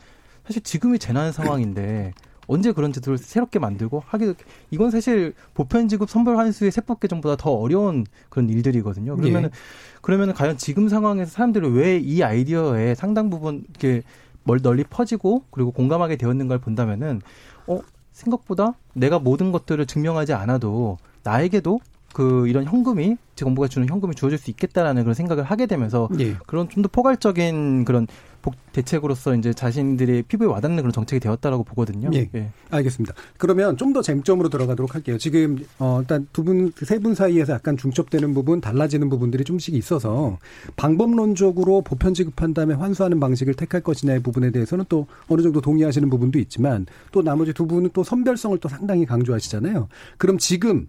사실 지금이 재난 상황인데 언제 그런 제도를 새롭게 만들고 하게 이건 사실 보편지급 선별 환수의 세법 개정보다 더 어려운 그런 일들이거든요. 그러면 예. 그러면 과연 지금 상황에서 사람들이 왜 이 아이디어에 상당 부분 이렇게 멀 널리 퍼지고 그리고 공감하게 되었는가를 본다면은 어 생각보다 내가 모든 것들을 증명하지 않아도 나에게도 그 이런 현금이 정부가 주는 현금이 주어질 수 있겠다라는 그런 생각을 하게 되면서 예. 그런 좀 더 포괄적인 그런 대책으로서 이제 자신들의 피부에 와닿는 그런 정책이 되었다라고 보거든요. 예. 예. 알겠습니다. 그러면 좀 더 쟁점으로 들어가도록 할게요. 지금 어 일단 두 분, 세 분 사이에서 약간 중첩되는 부분, 달라지는 부분들이 좀씩 있어서 방법론적으로 보편 지급한 다음에 환수하는 방식을 택할 것이냐의 부분에 대해서는 또 어느 정도 동의하시는 부분도 있지만 또 나머지 두 분은 또 선별성을 또 상당히 강조하시잖아요. 그럼 지금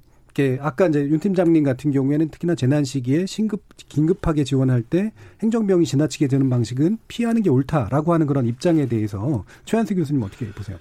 아까 이제 윤 팀장님 같은 경우에는 특히나 재난 시기에 신급, 긴급하게 지원할 때 행정병이 지나치게 되는 방식은 피하는 게 옳다라고 하는 그런 입장에 대해서 최한수 교수님 어떻게 보세요?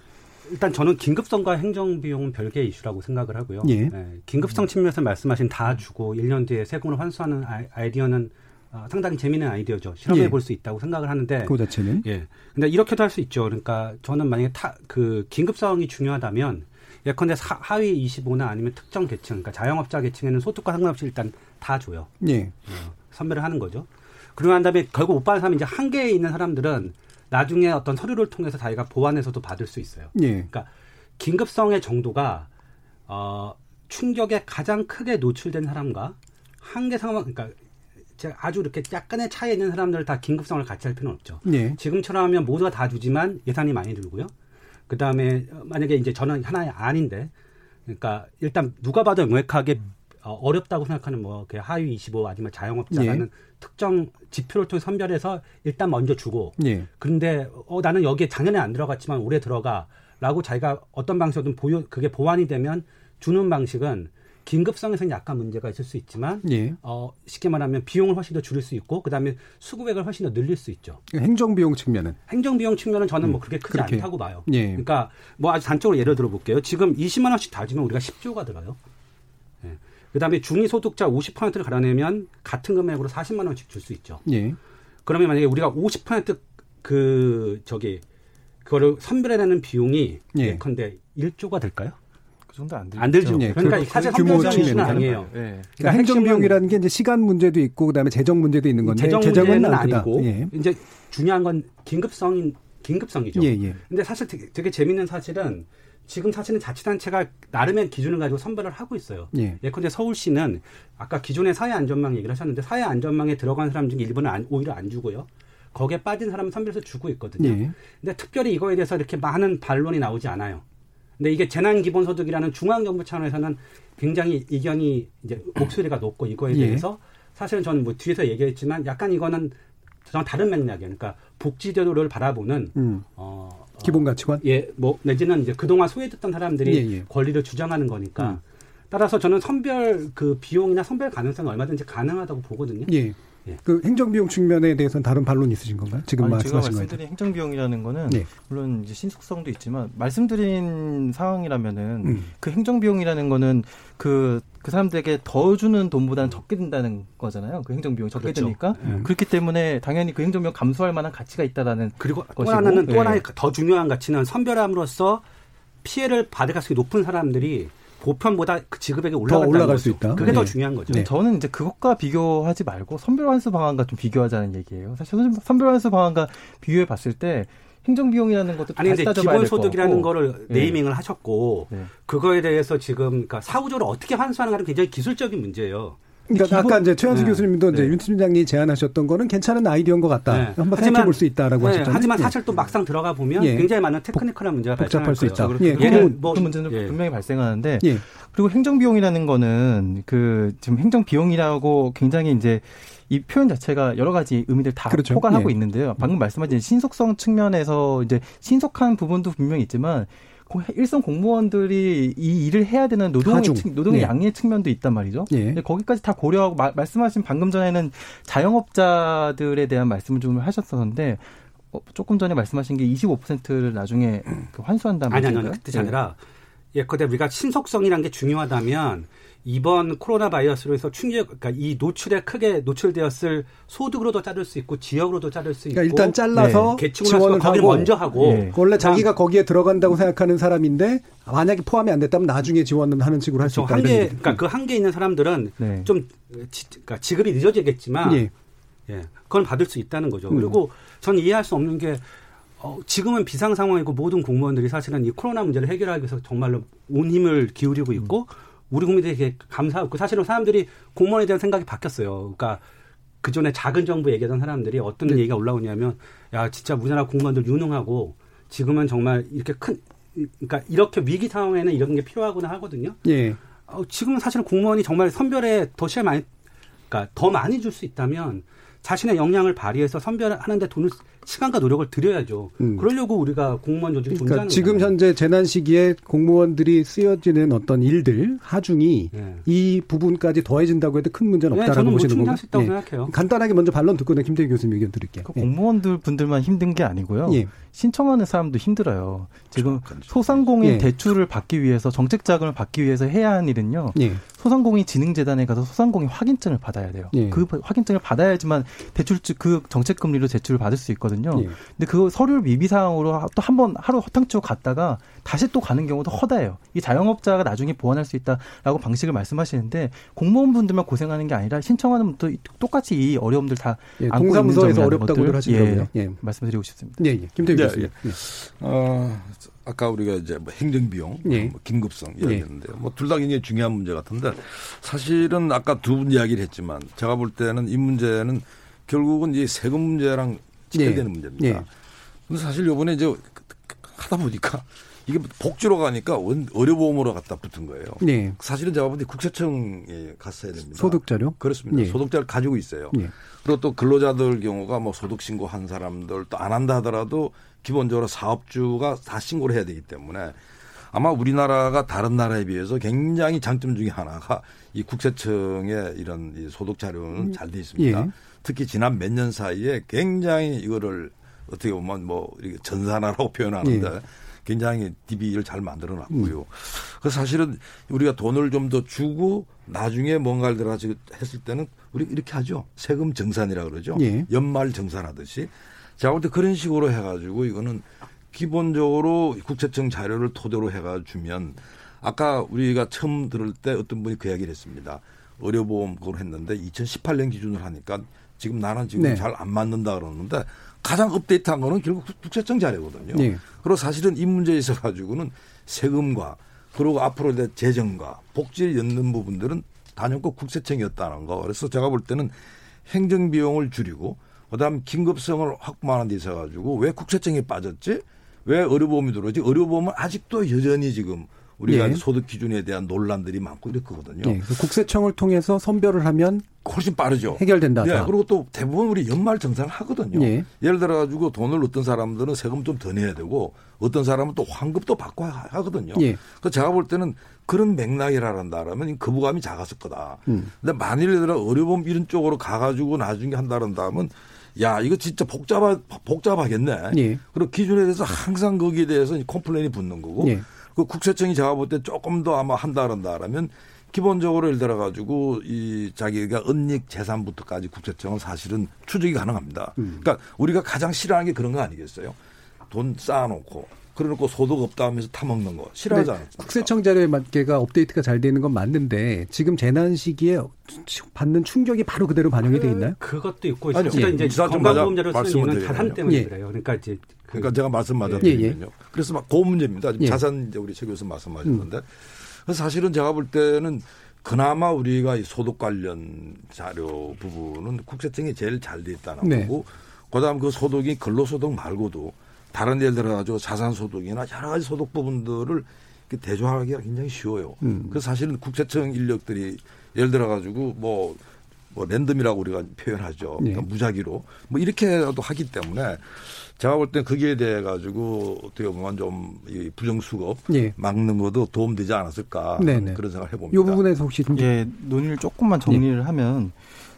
일단 저는 긴급성과 행정비용은 별개의 이슈라고 생각을 하고요. 예. 예, 긴급성 측면에서 말씀하신 다 주고 일 년 뒤에 세금을 환수하는 아이디어는 상당히 재미있는 아이디어죠. 실험해 볼 수 예. 있다고 생각을 하는데. 그 자체는. 예. 근데 이렇게도 할 수 있죠. 그러니까 저는 만약에 타, 그 긴급성이 중요하다면 예컨대 사, 하위 이십오나 아니면 특정 계층, 그러니까 자영업자 계층에는 소득과 상관없이 일단 다 줘요. 예. 어, 선별을 하는 거죠. 그러고 난 다음에 결국 못 받은 사람이 이제 한계에 있는 사람들은 나중에 어떤 서류를 통해서 자기가 보완해서도 받을 수 있어요. 예. 그러니까 긴급성의 정도가 어, 충격에 가장 크게 노출된 사람과 한계 상황, 그러니까 아주 이렇게 약간의 차이 있는 사람들 다 긴급성을 같이 할 필요는 없죠. 네. 지금처럼 하면 모두가 다 주지만 예산이 많이 들고요. 그 다음에 만약에 이제 저는 하나의 안인데, 그러니까 일단 누가 봐도 명확하게 어렵다고 생각하는 뭐 하위 이십오 아니면 자영업자라는 네. 특정 지표를 통해 선별해서 일단 먼저 주고, 네. 그런데 어, 나는 여기에 작년에 안 들어갔지만 올해 들어가라고 자기가 어떤 방식으로든 보여 그게 보완이 되면 주는 방식은. 긴급성에서는 약간 문제가 있을 수 있지만 예. 어, 쉽게 말하면 비용을 훨씬 더 줄일 수 있고 그다음에 수급액을 훨씬 더 늘릴 수 있죠. 행정비용 측면은? 행정비용 측면은 저는 음, 뭐 그렇게 크지 그렇게. 않다고 봐요. 예. 그러니까 뭐 아주 단적으로 예를 들어볼게요. 지금 이십만 원씩 다 주면 우리가 십조가 들어요. 예. 그다음에 중위소득자 오십 퍼센트를 갈아내면 같은 금액으로 사십만 원씩 줄 수 있죠. 예. 그러면 만약에 우리가 오십 퍼센트 그 저기 그거를 선별해내는 비용이 예. 예컨대 일조가 될까요? 정도 안, 안 들죠. 네, 그러니까 사실 규모 측면은 아니에요. 네. 그러니까 행정 비용이라는 게 이제 시간 문제도 있고 그다음에 재정 문제도 있는 건데 재정 문제는 아니고 예. 이제 중요한 건 긴급성인 긴급성이죠. 예, 예. 근데 사실 되게, 되게 재밌는 사실은 지금 사실은 자치단체가 나름의 기준을 가지고 선별을 하고 있어요. 예. 예컨대 서울시는 아까 기존의 사회 안전망 얘기를 하셨는데 사회 안전망에 들어간 사람 중에 일부는 안, 오히려 안 주고요. 거기에 빠진 사람은 선별해서 주고 있거든요. 예. 근데 특별히 이거에 대해서 이렇게 많은 반론이 나오지 않아요. 근데 이게 재난기본소득이라는 중앙정부 차원에서는 굉장히 이견이 이제 목소리가 높고 이거에 대해서 예. 사실은 저는 뭐 뒤에서 얘기했지만 약간 이거는 전 다른 맥락이에요. 그러니까 복지제도를 바라보는 음. 어, 어, 기본 가치관. 예, 뭐 내지는 이제 그동안 소외됐던 사람들이 예, 예. 권리를 주장하는 거니까 음. 따라서 저는 선별 그 비용이나 선별 가능성은 얼마든지 가능하다고 보거든요. 예. 예. 그 행정비용 측면에 대해서는 다른 반론이 있으신 건가요? 지금 아니, 말씀하신 거예요? 제가 말씀드린 거에도. 행정비용이라는 거는 예. 물론 이제 신속성도 있지만 말씀드린 상황이라면은 음. 그 행정비용이라는 거는 그, 그 사람들에게 더 주는 돈보다는 적게 든다는 거잖아요. 그 행정비용이 적게 그렇죠. 드니까. 음. 그렇기 때문에 당연히 그 행정비용 감소할 만한 가치가 있다라는 그리고 것이고. 또 하나는 예. 또 하나의 더 중요한 가치는 선별함으로써 피해를 받을 가능성이 높은 사람들이 보편보다 그 지급액이 올라간다는 더 올라갈 수 있다. 그게 네. 더 중요한 거죠. 네. 저는 이제 그것과 비교하지 말고 선별환수 방안과 좀 비교하자는 얘기예요. 사실 선별환수 방안과 비교해 봤을 때 행정비용이라는 것도 아니, 다시 따져봐야 될 거고. 기본소득이라는 거를 네이밍을 네. 하셨고 네. 그거에 대해서 지금 그러니까 사후적으로 어떻게 환수하는가는 굉장히 기술적인 문제예요. 그러니까 기본, 아까 이제 최한수 네. 교수님도 네. 이제 윤 팀장이 제안하셨던 거는 괜찮은 아이디어인 것 같다. 네. 한번 생각해 볼 수 있다라고 네. 하셨잖아요. 하지만 사실 또 막상 들어가 보면 예. 굉장히 많은 테크니컬한 문제가 복잡할 수 있다. 예. 예를 뭐 그 문제는 예. 분명히 발생하는데 예. 그리고 행정 비용이라는 거는 그 지금 행정 비용이라고 굉장히 이제 이 표현 자체가 여러 가지 의미들 다 그렇죠. 포괄하고 예. 있는데요. 방금 말씀하신 신속성 측면에서 이제 신속한 부분도 분명히 있지만. 일선 공무원들이 이 일을 해야 되는 노동의, 측, 노동의 네. 양의 측면도 있단 말이죠. 네. 거기까지 다 고려하고 마, 말씀하신 방금 전에는 자영업자들에 대한 말씀을 좀 하셨었는데 어, 조금 전에 말씀하신 게 이십오 퍼센트를 나중에 그 환수한다는 아니, 아니, 아니, 그 뜻이 아니라 예컨대 우리가 신속성이라는 게 중요하다면 이번 코로나 바이러스로 해서 충격, 그러니까 이 노출에 크게 노출되었을 소득으로도 자를 수 있고 지역으로도 자를 수 있고. 그러니까 일단 잘라서 네. 지원을 거기 먼저 하고. 네. 원래 자기가 거기에 들어간다고 생각하는 사람인데 만약에 포함이 안 됐다면 나중에 지원을 하는 식으로 할 수 있다. 한계, 그러니까 그 한계에 있는 사람들은 네. 좀 지, 그러니까 지급이 늦어지겠지만, 예. 예, 그건 받을 수 있다는 거죠. 음. 그리고 저는 이해할 수 없는 게. 어, 지금은 비상 상황이고 모든 공무원들이 사실은 이 코로나 문제를 해결하기 위해서 정말로 온 힘을 기울이고 있고 우리 국민들에게 감사하고 사실은 사람들이 공무원에 대한 생각이 바뀌었어요. 그러니까 그전에 작은 정부 얘기하던 사람들이 어떤 네. 얘기가 올라오냐면 야 진짜 우리나라 공무원들 유능하고 지금은 정말 이렇게 큰 그러니까 이렇게 위기 상황에는 이런 게 필요하구나 하거든요. 예. 어, 지금은 사실은 공무원이 정말 선별에 더 시간 많이 그러니까 더 많이 줄 수 있다면. 자신의 역량을 발휘해서 선별하는 데 돈을 시간과 노력을 들여야죠. 음. 그러려고 우리가 공무원 조직이 그러니까 존재하는 거예요. 지금 거잖아요. 현재 재난 시기에 공무원들이 쓰여지는 어떤 일들, 하중이 네. 이 부분까지 더해진다고 해도 큰 문제는 없다라고 네, 저는 보시는 거예요. 충당했다고 네. 생각해요. 간단하게 먼저 반론 듣고 김태기 교수님 의견 드릴게요. 그 공무원들 분들만 힘든 게 아니고요. 예. 신청하는 사람도 힘들어요. 지금 소상공인 예. 대출을 받기 위해서 정책 자금을 받기 위해서 해야 하는 일은요. 예. 소상공인진흥재단에 가서 소상공인 확인증을 받아야 돼요. 예. 그 확인증을 받아야지만 대출 그 정책금리로 대출을 받을 수 있거든요. 있거든요. 예. 근데 그 서류 미비사항으로 또 한 번 하루 허탕치고 갔다가 다시 또 가는 경우도 허다해요. 이 자영업자가 나중에 보완할 수 있다라고 방식을 말씀하시는데 공무원분들만 고생하는 게 아니라 신청하는 분도 똑같이 이 어려움들 다 예, 안고 있는 점이라는 어렵다고들 하신 예, 거군요. 예. 말씀드리고 싶습니다. 예, 예. 김태기 교수님. 예, 예. 예. 어, 아까 우리가 이제 뭐 행정비용, 예. 뭐 긴급성 이야기했는데 예. 뭐 둘 다 굉장히 중요한 문제 같은데 사실은 아까 두 분 이야기를 했지만 제가 볼 때는 이 문제는 결국은 이 세금 문제랑 직결되는 예. 문제입니다. 예. 근데 사실 이번에 이제 하다 보니까 이게 복지로 가니까 의료보험으로 갖다 붙은 거예요. 예. 사실은 제가 볼 때 국세청에 갔어야 됩니다. 소득자료? 그렇습니다. 예. 소득자를 가지고 있어요. 예. 그리고 또 근로자들 경우가 뭐 소득신고 한 사람들 또 안 한다 하더라도 기본적으로 사업주가 다 신고를 해야 되기 때문에 아마 우리나라가 다른 나라에 비해서 굉장히 장점 중에 하나가 이 국세청의 이런 이 소득 자료는 잘 돼 있습니다. 예. 특히 지난 몇 년 사이에 굉장히 이거를 어떻게 보면 뭐 전산화라고 표현하는데 예. 굉장히 디비를 잘 만들어놨고요. 음. 그래서 사실은 우리가 돈을 좀 더 주고 나중에 뭔가를 들어가지고 했을 때는 우리 이렇게 하죠. 세금 정산이라고 그러죠. 예. 연말 정산하듯이. 제가 볼 때 그런 식으로 해가지고 이거는 기본적으로 국세청 자료를 토대로 해가 주면 아까 우리가 처음 들을 때 어떤 분이 그 이야기를 했습니다. 의료보험 그걸 했는데 이천십팔 년 기준으로 하니까 지금 나는 지금 네. 잘 안 맞는다 그러는데 가장 업데이트한 거는 결국 국세청 자료거든요. 네. 그리고 사실은 이 문제에 있어 가지고는 세금과 그리고 앞으로 이제 재정과 복지를 엮는 부분들은 단연코 국세청이었다는 거. 그래서 제가 볼 때는 행정비용을 줄이고 그다음 긴급성을 확보하는 데 있어 가지고 왜 국세청에 빠졌지? 왜 의료보험이 들어오지? 의료보험은 아직도 여전히 지금 우리가 예. 소득 기준에 대한 논란들이 많고 이렇거든요. 예. 국세청을 통해서 선별을 하면 훨씬 빠르죠. 해결된다. 예. 그리고 또 대부분 우리 연말 정산을 하거든요. 예. 예를 들어 가지고 돈을 어떤 사람들은 세금 좀 더 내야 되고 어떤 사람은 또 환급도 받고 하거든요. 예. 그래서 제가 볼 때는 그런 맥락이라란다 그러면 거부감이 작았을 거다. 음. 근데 만일 예를 들어 의료보험 이런 쪽으로 가가지고 나중에 한다는다 하면 야, 이거 진짜 복잡하, 복잡하겠네. 예. 그리고 기준에 대해서 항상 거기에 대해서 컴플레인이 붙는 거고. 예. 그 국세청이 제가 볼 때 조금 더 아마 한다 그런다 그러면 기본적으로 예를 들어가지고 이 자기가 은닉 재산부터까지 국세청은 사실은 추적이 가능합니다. 음. 그러니까 우리가 가장 싫어하는 게 그런 거 아니겠어요? 돈 쌓아놓고. 그래놓고 소득 없다 하면서 타먹는 거 싫어하지 않습니까? 국세청 자료에 맞게가 업데이트가 잘 되는 건 맞는데 지금 재난 시기에 받는 충격이 바로 그대로 반영이 돼 있나요? 그것도 있고 아니요. 예. 이제 건강보험 자료를 쓰는 이유는 자산 때문에 예. 그래요. 그러니까 이제 그 그러니까 제가 말씀 맞았거든요. 예. 그래서 막 그 문제입니다. 지금 예. 자산 이제 우리 최 교수 말씀 맞았는데 음. 그래서 사실은 제가 볼 때는 그나마 우리가 이 소득 관련 자료 부분은 국세청이 제일 잘 돼 있다는 네. 거고 그다음 그 소득이 근로소득 말고도 다른 예를 들어가지고 자산소득이나 여러 가지 소득 부분들을 대조하기가 굉장히 쉬워요. 음. 그래서 사실은 국세청 인력들이 예를 들어가지고 뭐, 뭐 랜덤이라고 우리가 표현하죠. 그러니까 네. 무작위로. 뭐 이렇게라도 하기 때문에 제가 볼 때 거기에 대해 가지고 어떻게 보면 좀 이 부정수급 네. 막는 것도 도움되지 않았을까 네, 네. 그런 생각을 해봅니다. 이 부분에서 혹시 좀. 예, 논의를 조금만 정리를 네. 하면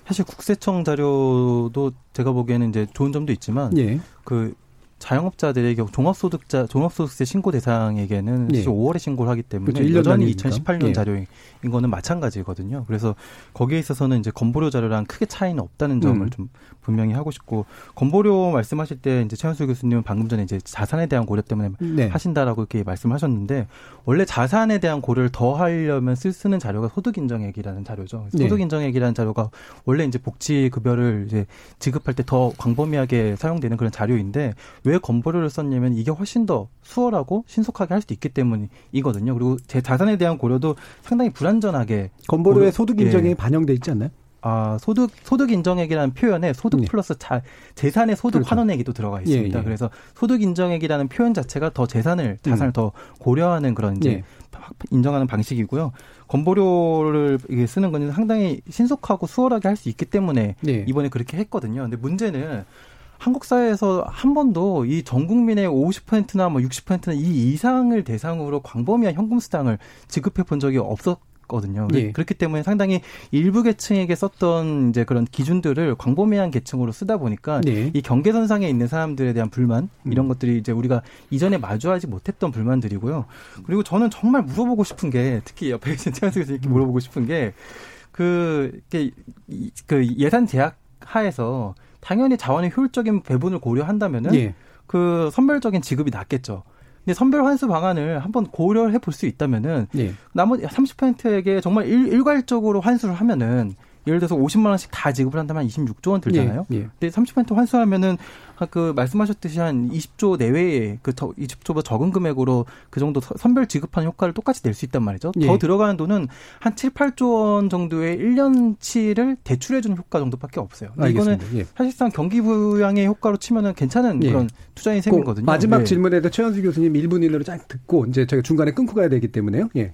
사실 국세청 자료도 제가 보기에는 이제 좋은 점도 있지만 네. 그 자영업자들의 경우 종합소득자, 종합소득세 신고 대상에게는 예. 오월에 신고를 하기 때문에 그렇죠. 여전히 이천십팔 년 예. 자료인 거는 마찬가지거든요. 그래서 거기에 있어서는 이제 건보료 자료랑 크게 차이는 없다는 점을 음. 좀 분명히 하고 싶고 건보료 말씀하실 때 이제 최한수 교수님은 방금 전에 이제 자산에 대한 고려 때문에 네. 하신다라고 이렇게 말씀하셨는데 원래 자산에 대한 고려를 더 하려면 쓸 쓰는 자료가 소득인정액이라는 자료죠. 네. 소득인정액이라는 자료가 원래 이제 복지급여를 이제 지급할 때 더 광범위하게 사용되는 그런 자료인데 왜 건보료를 썼냐면 이게 훨씬 더 수월하고 신속하게 할 수 있기 때문이거든요. 그리고 제 자산에 대한 고려도 상당히 불완전하게 건보료에 고려, 소득 인정액이 예. 반영돼 있지 않나요? 아 소득 소득 인정액이라는 표현에 소득 플러스 자, 재산의 소득 그렇죠. 환원액이도 들어가 있습니다. 예, 예. 그래서 소득 인정액이라는 표현 자체가 더 재산을 자산을 음. 더 고려하는 그런 이제 예. 인정하는 방식이고요. 건보료를 쓰는 건 상당히 신속하고 수월하게 할 수 있기 때문에 예. 이번에 그렇게 했거든요. 근데 문제는 한국 사회에서 한 번도 이 전 국민의 오십 퍼센트나 뭐 육십 퍼센트나 이 이상을 대상으로 광범위한 현금 수당을 지급해 본 적이 없었. 거든요. 예. 그렇기 때문에 상당히 일부 계층에게 썼던 이제 그런 기준들을 광범위한 계층으로 쓰다 보니까 예. 이 경계선상에 있는 사람들에 대한 불만 이런 음. 것들이 이제 우리가 이전에 마주하지 못했던 불만들이고요. 그리고 저는 정말 물어보고 싶은 게 특히 옆에 계신 최한수 교수님께 물어보고 싶은 게 그 그 예산 제약 하에서 당연히 자원의 효율적인 배분을 고려한다면은 예. 그 선별적인 지급이 낮겠죠. 근데 선별 환수 방안을 한번 고려해 볼 수 있다면은 예. 나머지 삼십 퍼센트에게 정말 일, 일괄적으로 환수를 하면은 예를 들어서 오십만 원씩 다 지급을 한다면 이십육조 원 들잖아요. 예, 예. 근데 삼십 퍼센트 환수하면은 그 말씀하셨듯이 한 이십조 내외의 그 이십조보다 적은 금액으로 그 정도 선별 지급하는 효과를 똑같이 낼 수 있단 말이죠. 예. 더 들어가는 돈은 한 칠, 팔조 원 정도의 일 년치를 대출해 주는 효과 정도밖에 없어요. 이거는 예. 사실상 경기 부양의 효과로 치면은 괜찮은 예. 그런 투자인 셈이거든요. 마지막 예. 질문에 대해 최한수 교수님 일 분 이내로 짧게 듣고 이제 저희가 중간에 끊고 가야 되기 때문에요. 예.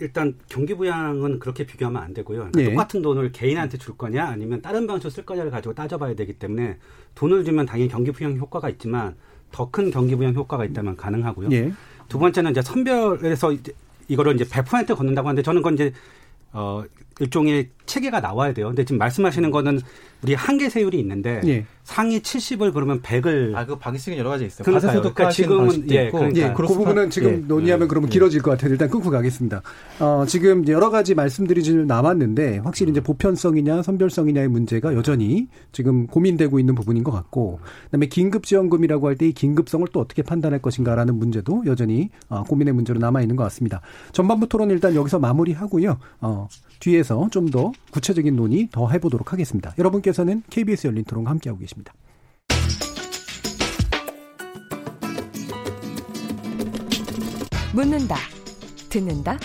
일단 경기부양은 그렇게 비교하면 안 되고요. 그러니까 예. 똑같은 돈을 개인한테 줄 거냐 아니면 다른 방식으로 쓸 거냐를 가지고 따져봐야 되기 때문에 돈을 주면 당연히 경기부양 효과가 있지만 더 큰 경기부양 효과가 있다면 가능하고요. 예. 두 번째는 이제 선별에서 이제 이거를 이제 백 퍼센트 걷는다고 하는데 저는 그건 이제 어, 일종의 체계가 나와야 돼요. 근데 지금 말씀하시는 거는 우리 한계 세율이 있는데 예. 상위 칠십을 그러면 백을 아, 그 방식은 여러 가지 있어요. 그러니까 지금은 예, 그러니까. 예, 그 부분은 지금 예. 논의하면 예. 그러면 길어질 것 같아요. 일단 끊고 가겠습니다. 어, 지금 여러 가지 말씀드린 질문 남았는데 확실히 음. 이제 보편성이냐 선별성이냐의 문제가 여전히 지금 고민되고 있는 부분인 것 같고, 그다음에 긴급지원금이라고 할 때 이 긴급성을 또 어떻게 판단할 것인가라는 문제도 여전히 어, 고민의 문제로 남아 있는 것 같습니다. 전반부 토론 일단 여기서 마무리하고요. 어, 뒤에서 좀 더 구체적인 논의 더 해보도록 하겠습니다. 여러분께서는 케이비에스 열린 토론과 함께하고 계십니다. 묻는다, 듣는다,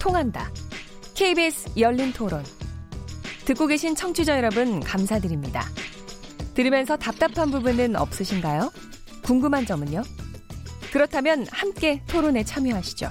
통한다. 케이비에스 열린 토론. 듣고 계신 청취자 여러분 감사드립니다. 들으면서 답답한 부분은 없으신가요? 궁금한 점은요? 그렇다면 함께 토론에 참여하시죠.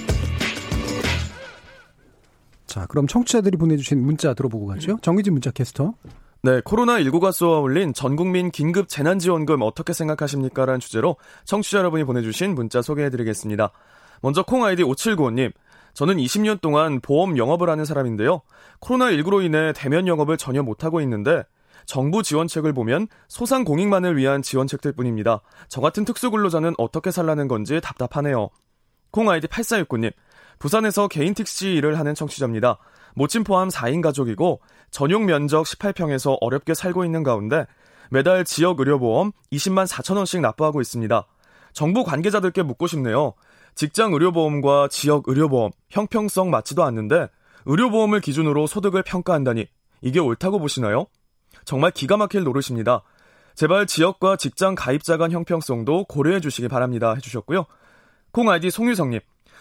자, 그럼 청취자들이 보내주신 문자 들어보고 가죠. 정의진 문자 캐스터. 네, 코로나십구가 쏘아올린 전국민 긴급 재난지원금 어떻게 생각하십니까? 라는 주제로 청취자 여러분이 보내주신 문자 소개해드리겠습니다. 먼저 콩 아이디 오칠구오님. 저는 이십 년 동안 보험 영업을 하는 사람인데요. 코로나십구로 인해 대면 영업을 전혀 못하고 있는데 정부 지원책을 보면 소상공인만을 위한 지원책들 뿐입니다. 저 같은 특수근로자는 어떻게 살라는 건지 답답하네요. 콩 아이디 팔사육구님. 부산에서 개인 택시 일을 하는 청취자입니다. 모친 포함 사 인 가족이고 전용 면적 십팔 평에서 어렵게 살고 있는 가운데 매달 지역 의료보험 이십만 사천 원씩 납부하고 있습니다. 정부 관계자들께 묻고 싶네요. 직장 의료보험과 지역 의료보험 형평성 맞지도 않는데 의료보험을 기준으로 소득을 평가한다니 이게 옳다고 보시나요? 정말 기가 막힐 노릇입니다. 제발 지역과 직장 가입자 간 형평성도 고려해 주시기 바랍니다. 해주셨고요. 콩 아이디 송유성님.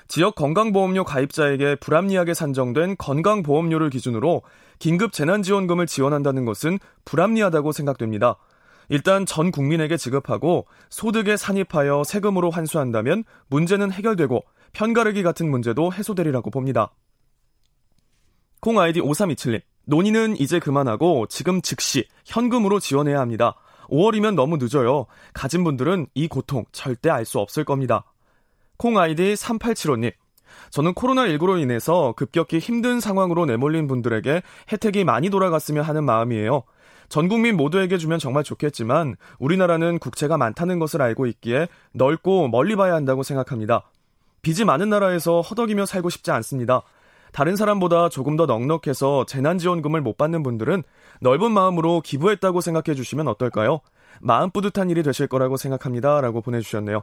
지역 건강보험료 가입자에게 불합리하게 산정된 건강보험료를 기준으로 긴급 재난지원금을 지원한다는 것은 불합리하다고 생각됩니다. 일단 전 국민에게 지급하고 소득에 산입하여 세금으로 환수한다면 문제는 해결되고 편가르기 같은 문제도 해소되리라고 봅니다. 콩 아이디 오삼이칠님. 논의는 이제 그만하고 지금 즉시 현금으로 지원해야 합니다. 오월이면 너무 늦어요. 가진 분들은 이 고통 절대 알 수 없을 겁니다. 콩 아이디 삼팔칠오님. 저는 코로나십구로 인해서 급격히 힘든 상황으로 내몰린 분들에게 혜택이 많이 돌아갔으면 하는 마음이에요. 전 국민 모두에게 주면 정말 좋겠지만 우리나라는 국채가 많다는 것을 알고 있기에 넓고 멀리 봐야 한다고 생각합니다. 빚이 많은 나라에서 허덕이며 살고 싶지 않습니다. 다른 사람보다 조금 더 넉넉해서 재난지원금을 못 받는 분들은 넓은 마음으로 기부했다고 생각해 주시면 어떨까요? 마음 뿌듯한 일이 되실 거라고 생각합니다. 라고 보내주셨네요.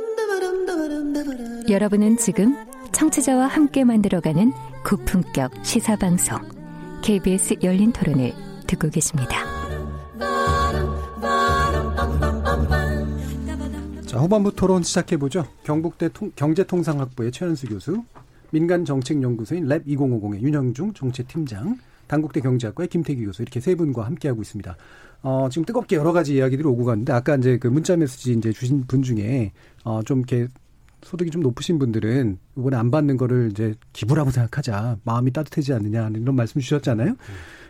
여러분은 지금 청취자와 함께 만들어가는 고품격 시사방송 케이비에스 열린 토론을 듣고 계십니다. 자, 후반부 토론 시작해보죠. 경북대 통, 경제통상학부의 최한수 교수, 민간정책연구소인 랩이공오공의 윤형중 정책팀장, 단국대 경제학과의 김태기 교수, 이렇게 세 분과 함께하고 있습니다. 어, 지금 뜨겁게 여러 가지 이야기들이 오고 갔는데, 아까 이제 그 문자 메시지 이제 주신 분 중에, 어, 좀 이렇게 소득이 좀 높으신 분들은 이번에 안 받는 거를 이제 기부라고 생각하자. 마음이 따뜻하지 않느냐, 이런 말씀 주셨잖아요.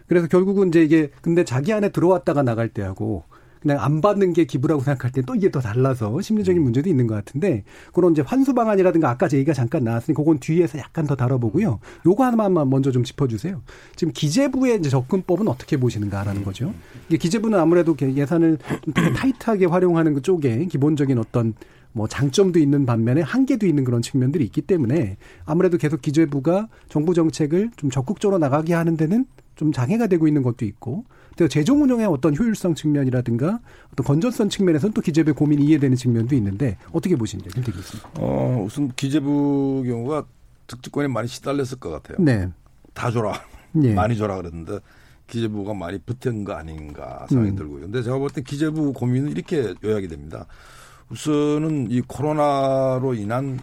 그래서 결국은 이제 이게, 근데 자기 안에 들어왔다가 나갈 때하고, 그냥 안 받는 게 기부라고 생각할 때 또 이게 더 달라서 심리적인 문제도 있는 것 같은데, 그런 이제 환수 방안이라든가 아까 제 얘기가 잠깐 나왔으니 그건 뒤에서 약간 더 다뤄보고요. 요거 하나만 먼저 좀 짚어주세요. 지금 기재부의 이제 접근법은 어떻게 보시는가라는 거죠. 이게 기재부는 아무래도 예산을 좀 되게 타이트하게 활용하는 그 쪽에 기본적인 어떤 뭐 장점도 있는 반면에 한계도 있는 그런 측면들이 있기 때문에 아무래도 계속 기재부가 정부 정책을 좀 적극적으로 나가게 하는 데는 좀 장애가 되고 있는 것도 있고, 또 재정 운영의 어떤 효율성 측면이라든가 어떤 건전성 측면에서는 또 기재부의 고민이 이해되는 측면도 있는데 어떻게 보시는지 되겠습니다. 어, 우선 기재부 경우가 득주권이 많이 시달렸을 것 같아요. 네. 다 줘라. 네. 많이 줘라 그랬는데 기재부가 많이 붙은 거 아닌가 생각이 음. 들고요. 그런데 제가 볼 때 기재부 고민은 이렇게 요약이 됩니다. 우선은 이 코로나로 인한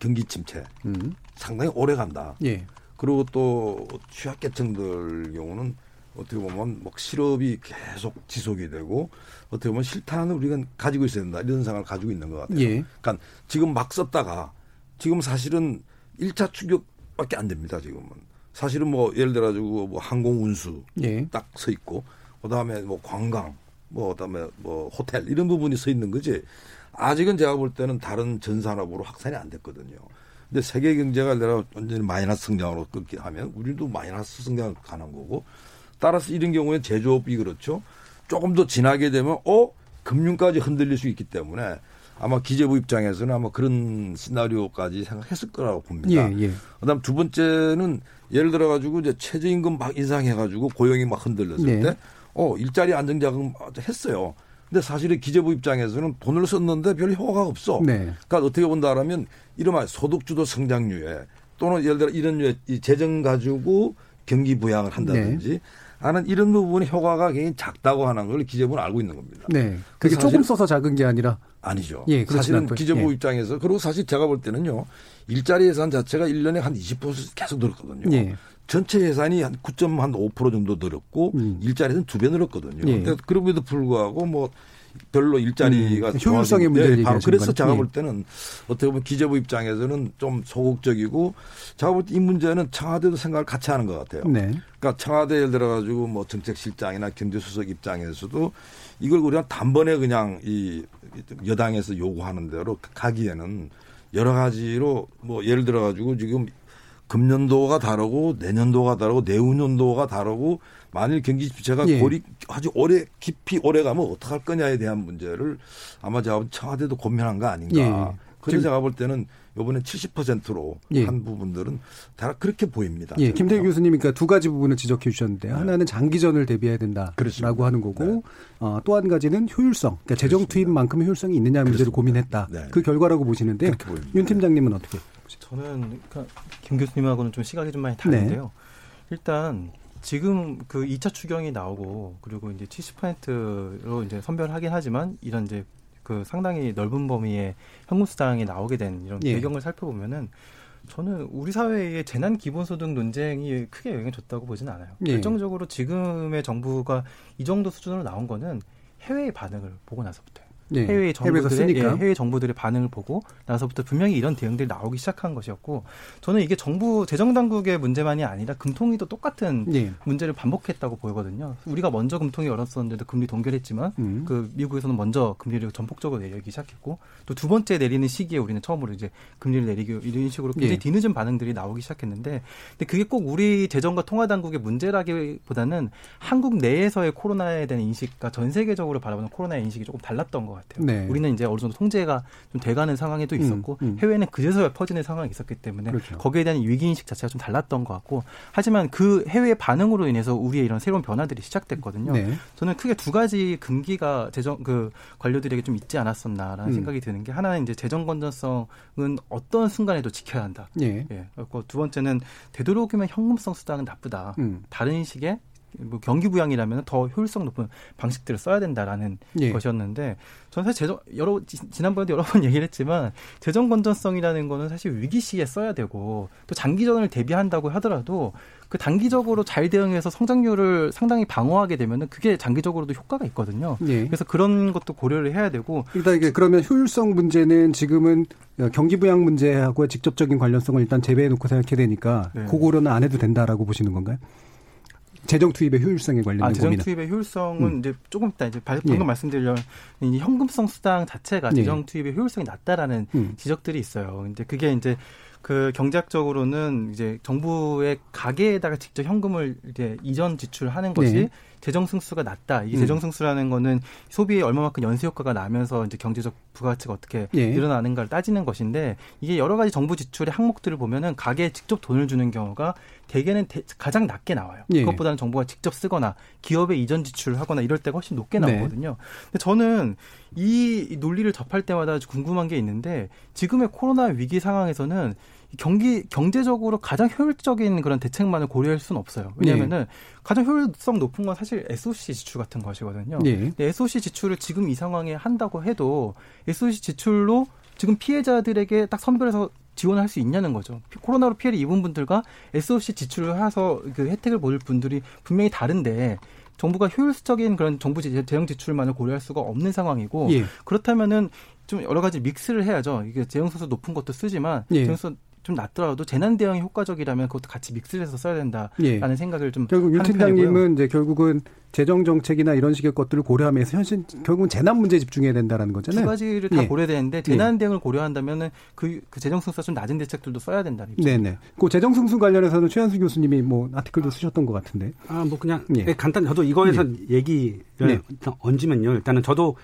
경기 침체 음. 상당히 오래 간다. 예. 그리고 또 취약계층들 경우는 어떻게 보면 막 실업이 계속 지속이 되고 어떻게 보면 실탄을 우리가 가지고 있어야 된다. 이런 생각을 가지고 있는 것 같아요. 예. 그러니까 지금 막 썼다가 지금 사실은 일 차 추격밖에 안 됩니다. 지금은. 사실은 뭐 예를 들어가지고 뭐 항공운수 예. 딱 서 있고 그다음에 뭐 관광 뭐 그다음에 뭐 호텔 이런 부분이 서 있는 거지. 아직은 제가 볼 때는 다른 전 산업으로 확산이 안 됐거든요. 근데 세계 경제가 내가 완전히 마이너스 성장으로 끊기 하면 우리도 마이너스 성장을 가는 거고 따라서 이런 경우에 제조업이 그렇죠. 조금 더 지나게 되면 어? 금융까지 흔들릴 수 있기 때문에 아마 기재부 입장에서는 아마 그런 시나리오까지 생각했을 거라고 봅니다. 예, 예. 그다음 두 번째는 예를 들어 가지고 이제 최저임금 막 인상해 가지고 고용이 막 흔들렸을 네. 때 어, 일자리 안정자금 했어요. 근데 사실은 기재부 입장에서는 돈을 썼는데 별 효과가 없어. 네. 그러니까 어떻게 본다라면 이른바 소득주도 성장률에 또는 예를 들어 이런 류의 재정 가지고 경기 부양을 한다든지 네. 하는 이런 부분의 효과가 굉장히 작다고 하는 걸 기재부는 알고 있는 겁니다. 네. 그게 조금 써서 작은 게 아니라 아니죠. 예, 사실은 않고요. 기재부 예. 입장에서 그리고 사실 제가 볼 때는요 일자리 예산 자체가 일 년에 한 이십 퍼센트 계속 늘었거든요. 예. 전체 예산이 한 구 점 오 퍼센트 정도 늘었고 음. 일자리는 두 배 늘었거든요. 예. 근데 그럼에도 불구하고 뭐 별로 일자리가 음. 효율성의 문제를 얘기하시는 거예요. 그래서 제가 예. 볼 때는 어떻게 보면 기재부 입장에서는 좀 소극적이고 제가 볼 때 이 문제는 청와대도 생각을 같이 하는 것 같아요. 네. 그러니까 청와대 예를 들어가지고 뭐 정책실장이나 경제수석 입장에서도 이걸 우리가 단번에 그냥 이 여당에서 요구하는 대로 가기에는 여러 가지로 뭐 예를 들어가지고 지금 금년도가 다르고 내년도가 다르고 내후년도가 다르고 만일 경기 침체가 예. 골이 아주 오래 깊이 오래 가면 어떡할 거냐에 대한 문제를 아마 제가 청와대도 고민한 거 아닌가. 예. 그래서 제가 볼 때는 이번에 칠십 퍼센트로 예. 한 부분들은 다 그렇게 보입니다. 예. 김태기 교수님, 그러니까 두 가지 부분을 지적해 주셨는데 네. 하나는 장기전을 대비해야 된다라고 그렇습니다. 하는 거고 네. 어, 또 한 가지는 효율성, 그러니까 재정 투입만큼의 효율성이 있느냐 문제를 고민했다. 네. 그 결과라고 보시는데 윤 팀장님은 어떻게 보시죠? 저는 그러니까 김 교수님하고는 좀 시각이 좀 많이 다른데요. 네. 일단 지금 그 이 차 추경이 나오고 그리고 이제 칠십 퍼센트로 이제 선별하긴 하지만 이런 이제 그 상당히 넓은 범위의 현금 수당이 나오게 된 이런 예. 배경을 살펴보면은 저는 우리 사회의 재난 기본소득 논쟁이 크게 영향을 줬다고 보지는 않아요. 예. 결정적으로 지금의 정부가 이 정도 수준으로 나온 거는 해외의 반응을 보고 나서부터 예. 해외 정부들의 예, 해외 정부들의 반응을 보고 나서부터 분명히 이런 대응들이 나오기 시작한 것이었고 저는 이게 정부 재정 당국의 문제만이 아니라 금통위도 똑같은 예. 문제를 반복했다고 보이거든요. 우리가 먼저 금통위 열었었는데도 금리 동결했지만 음. 그 미국에서는 먼저 금리를 전폭적으로 내리기 시작했고 또 두 번째 내리는 시기에 우리는 처음으로 이제 금리를 내리기 이런 식으로 굉장히 예. 뒤늦은 반응들이 나오기 시작했는데 근데 그게 꼭 우리 재정과 통화 당국의 문제라기보다는 한국 내에서의 코로나에 대한 인식과 전 세계적으로 바라보는 코로나의 인식이 조금 달랐던 것 같아요. 네. 우리는 이제 어느 정도 통제가 좀 돼가는 상황이 또 있었고 음, 음. 해외에는 그제서야 퍼지는 상황이 있었기 때문에 그렇죠. 거기에 대한 위기인식 자체가 좀 달랐던 것 같고 하지만 그 해외의 반응으로 인해서 우리의 이런 새로운 변화들이 시작됐거든요. 네. 저는 크게 두 가지 금기가 재정 그 관료들에게 좀 있지 않았었나라는 음. 생각이 드는 게 하나는 이제 재정 건전성은 어떤 순간에도 지켜야 한다. 네. 예. 그리고 두 번째는 되도록이면 현금성 수당은 나쁘다. 음. 다른 식의 뭐 경기 부양이라면 더 효율성 높은 방식들을 써야 된다라는 예. 것이었는데 저는 사실 재정, 여러, 지, 지난번에도 여러 번 얘기를 했지만 재정 건전성이라는 거는 사실 위기 시에 써야 되고 또 장기전을 대비한다고 하더라도 그 단기적으로 잘 대응해서 성장률을 상당히 방어하게 되면은 그게 장기적으로도 효과가 있거든요. 예. 그래서 그런 것도 고려를 해야 되고 일단 이게 그러면 효율성 문제는 지금은 경기 부양 문제하고 직접적인 관련성을 일단 제외해놓고 생각해야 되니까 네. 그거로는 안 해도 된다라고 보시는 건가요? 재정 투입의 효율성에 관련된 아, 재정 고민은. 투입의 효율성은 음. 이제 조금 있다. 이제 방금 예. 말씀드린 현금성 수당 자체가 재정 투입의 효율성이 낮다라는 음. 지적들이 있어요. 근데 그게 이제 그 경제학적으로는 이제 정부의 가계에다가 직접 현금을 이제 이전 지출하는 것이 네. 재정 승수가 낮다. 이 음. 재정 승수라는 거는 소비에 얼마만큼 연쇄 효과가 나면서 이제 경제적 부가가치가 어떻게 예. 늘어나는가를 따지는 것인데 이게 여러 가지 정부 지출의 항목들을 보면은 가계에 직접 돈을 주는 경우가 대개는 대, 가장 낮게 나와요. 예. 그것보다는 정부가 직접 쓰거나 기업에 이전 지출을 하거나 이럴 때가 훨씬 높게 나오거든요. 네. 근데 저는 이 논리를 접할 때마다 궁금한 게 있는데 지금의 코로나 위기 상황에서는 경기 경제적으로 가장 효율적인 그런 대책만을 고려할 수는 없어요. 왜냐하면은 네. 가장 효율성 높은 건 사실 에스오씨 지출 같은 것이거든요. 네. 근데 에스오씨 지출을 지금 이 상황에 한다고 해도 에스오씨 지출로 지금 피해자들에게 딱 선별해서 지원을 할 수 있냐는 거죠. 코로나로 피해를 입은 분들과 에스오씨 지출을 해서 그 혜택을 보실 분들이 분명히 다른데 정부가 효율적인 그런 정부 재정 지출만을 고려할 수가 없는 상황이고 예. 그렇다면은 좀 여러 가지 믹스를 해야죠. 이게 재정 소수 높은 것도 쓰지만 예. 재정 소수 좀 낮더라도 재난 대응이 효과적이라면 그것도 같이 믹스를 해서 써야 된다라는 예. 생각을 좀 결국 윤 팀장님은 이제 결국은 재정 정책이나 이런 식의 것들을 고려하면서 현실 결국은 재난 문제에 집중해야 된다라는 거잖아요. 두 가지를 다 예. 고려되는데 재난 대응을 고려한다면은 그, 그 재정 승수가 좀 낮은 대책들도 써야 된다는 입장. 네네. 그 재정 승수 관련해서는 최한수 교수님이 뭐 아티클도 아, 쓰셨던 것 같은데. 아, 뭐 그냥 예. 간단히 저도 이거에서 예. 얘기를 예. 일단 얹으면요. 일단은 저도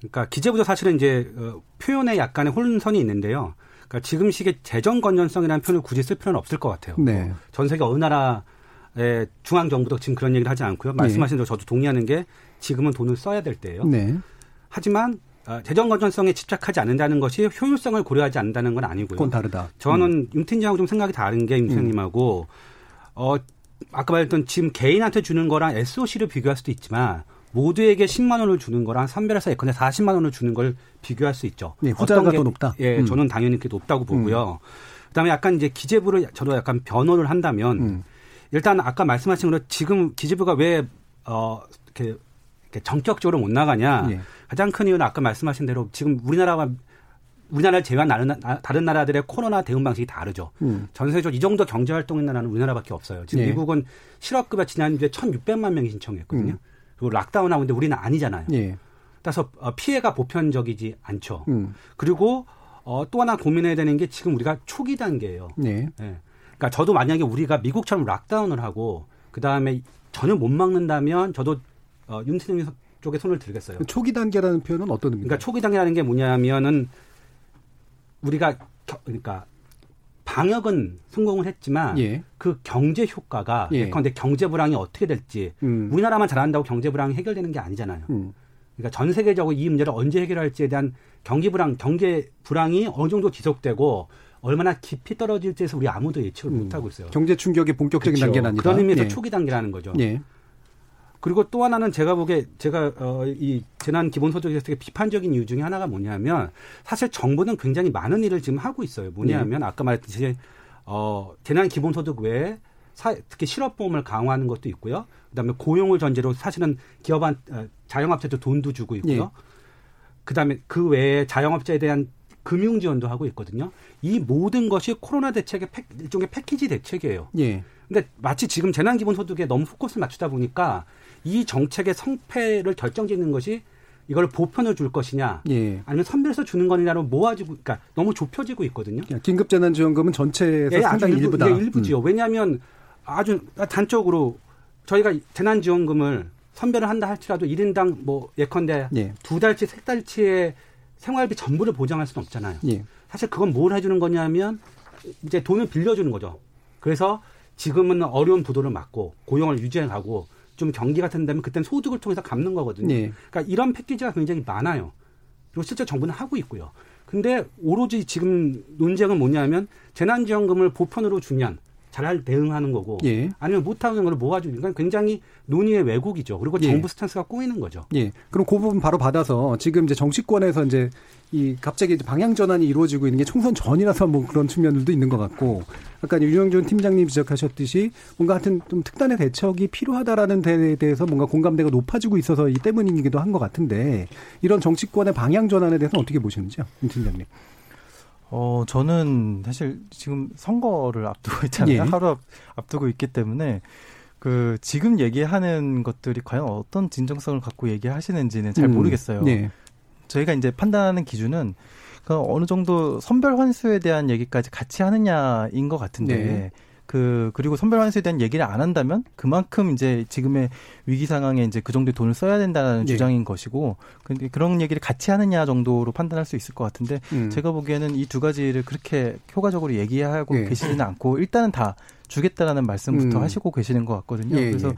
그러니까 기재부도 사실은 이제 어, 표현에 약간의 혼선이 있는데요. 그러니까 지금 시기에 재정 건전성이라는 표현을 굳이 쓸 필요는 없을 것 같아요. 네. 전 세계 어느 나라의 중앙정부도 지금 그런 얘기를 하지 않고요. 말씀하신 대로 저도 동의하는 게 지금은 돈을 써야 될 때예요. 네. 하지만 재정 건전성에 집착하지 않는다는 것이 효율성을 고려하지 않는다는 건 아니고요. 그건 다르다. 저는 윤 팀장하고 좀 생각이 다른 게 윤 팀장님하고 음. 어, 아까 말했던 지금 개인한테 주는 거랑 에스오씨를 비교할 수도 있지만 모두에게 십만 원을 주는 거랑 삼별에서 예컨대 사십만 원을 주는 걸 비교할 수 있죠. 네, 후자가 더 높다. 예, 음. 저는 당연히 그게 높다고 보고요. 음. 그다음에 약간 이제 기재부를 저도 약간 변호를 한다면 음. 일단 아까 말씀하신 대로 지금 기재부가 왜 어, 이렇게, 이렇게 전격적으로 못 나가냐. 예. 가장 큰 이유는 아까 말씀하신 대로 지금 우리나라와 우리나라를 제외한 다른, 다른 나라들의 코로나 대응 방식이 다르죠. 음. 전 세계적으로 이 정도 경제 활동인 나라는 우리나라밖에 없어요. 지금 예. 미국은 실업급여 지난주에 천육백만 명이 신청했거든요. 음. 그리고 락다운하고 있는데 우리는 아니잖아요. 예. 따라서 피해가 보편적이지 않죠. 음. 그리고 어, 또 하나 고민해야 되는 게 지금 우리가 초기 단계예요. 예. 예. 그러니까 저도 만약에 우리가 미국처럼 락다운을 하고 그다음에 전혀 못 막는다면 저도 어, 윤 팀장님 쪽에 손을 들겠어요. 초기 단계라는 표현은 어떤 의미인가요? 그러니까 초기 단계라는 게 뭐냐면은 우리가 겨, 그러니까 방역은 성공을 했지만 예. 그 경제 효과가 예. 예컨대 경제 불황이 어떻게 될지 음. 우리나라만 잘한다고 경제 불황이 해결되는 게 아니잖아요. 음. 그러니까 전 세계적으로 이 문제를 언제 해결할지에 대한 경기 불황, 경제 불황이 어느 정도 지속되고 얼마나 깊이 떨어질지에서 우리 아무도 예측을 음. 못하고 있어요. 경제 충격의 본격적인 그렇죠. 단계는 아니다. 그런 의미에서 예. 초기 단계라는 거죠. 예. 그리고 또 하나는 제가 보기에 제가 어, 이 재난 기본소득에 되게 비판적인 이유 중에 하나가 뭐냐면 사실 정부는 굉장히 많은 일을 지금 하고 있어요. 뭐냐면 네. 아까 말했듯이 어, 재난 기본소득 외에 사, 특히 실업보험을 강화하는 것도 있고요. 그다음에 고용을 전제로 사실은 기업한 자영업자도 돈도 주고 있고요. 네. 그다음에 그 외에 자영업자에 대한 금융 지원도 하고 있거든요. 이 모든 것이 코로나 대책의 팩, 일종의 패키지 대책이에요. 네. 근데 마치 지금 재난 기본소득에 너무 포커스를 맞추다 보니까 이 정책의 성패를 결정짓는 것이 이걸 보편을 줄 것이냐 예. 아니면 선별해서 주는 거냐로 모아지고 그러니까 너무 좁혀지고 있거든요. 긴급재난지원금은 전체에서 예, 상당히 일부, 일부다. 예, 일부지요. 음. 왜냐하면 아주 단적으로 저희가 재난지원금을 선별을 한다 할지라도 일 인당 뭐 예컨대 예. 두 달치, 세 달치의 생활비 전부를 보장할 수는 없잖아요. 예. 사실 그건 뭘 해주는 거냐면 이제 돈을 빌려주는 거죠. 그래서 지금은 어려운 부도를 막고 고용을 유지해가고 좀 경기가 된다면 그때는 소득을 통해서 갚는 거거든요. 네. 그러니까 이런 패키지가 굉장히 많아요. 그리고 실제 정부는 하고 있고요. 근데 오로지 지금 논쟁은 뭐냐면 재난지원금을 보편으로 주면 잘 대응하는 거고 예. 아니면 못하는 걸 모아주니까 굉장히 논의의 왜곡이죠. 그리고 예. 정부 스탠스가 꼬이는 거죠. 예. 그럼 그 부분 바로 받아서 지금 이제 정치권에서 이제 이 갑자기 방향 전환이 이루어지고 있는 게 총선 전이라서 뭐 그런 측면들도 있는 것 같고 아까 윤형준 팀장님 지적하셨듯이 뭔가 하여튼 좀 특단의 대책이 필요하다라는 데에 대해서 뭔가 공감대가 높아지고 있어서 이 때문이기도 한 것 같은데 이런 정치권의 방향 전환에 대해서는 어떻게 보시는지요, 윤 팀장님? 어, 저는 사실 지금 선거를 앞두고 있잖아요. 예. 하루 앞, 앞두고 있기 때문에 그 지금 얘기하는 것들이 과연 어떤 진정성을 갖고 얘기하시는지는 잘 음. 모르겠어요. 예. 저희가 이제 판단하는 기준은 어느 정도 선별 환수에 대한 얘기까지 같이 하느냐인 것 같은데 네. 그 그리고 선별 환수에 대한 얘기를 안 한다면 그만큼 이제 지금의 위기 상황에 이제 그 정도의 돈을 써야 된다는 네. 주장인 것이고 그런 얘기를 같이 하느냐 정도로 판단할 수 있을 것 같은데 음. 제가 보기에는 이 두 가지를 그렇게 효과적으로 얘기하고 네. 계시지는 않고 일단은 다 주겠다라는 말씀부터 음. 하시고 계시는 것 같거든요. 예, 그래서 예.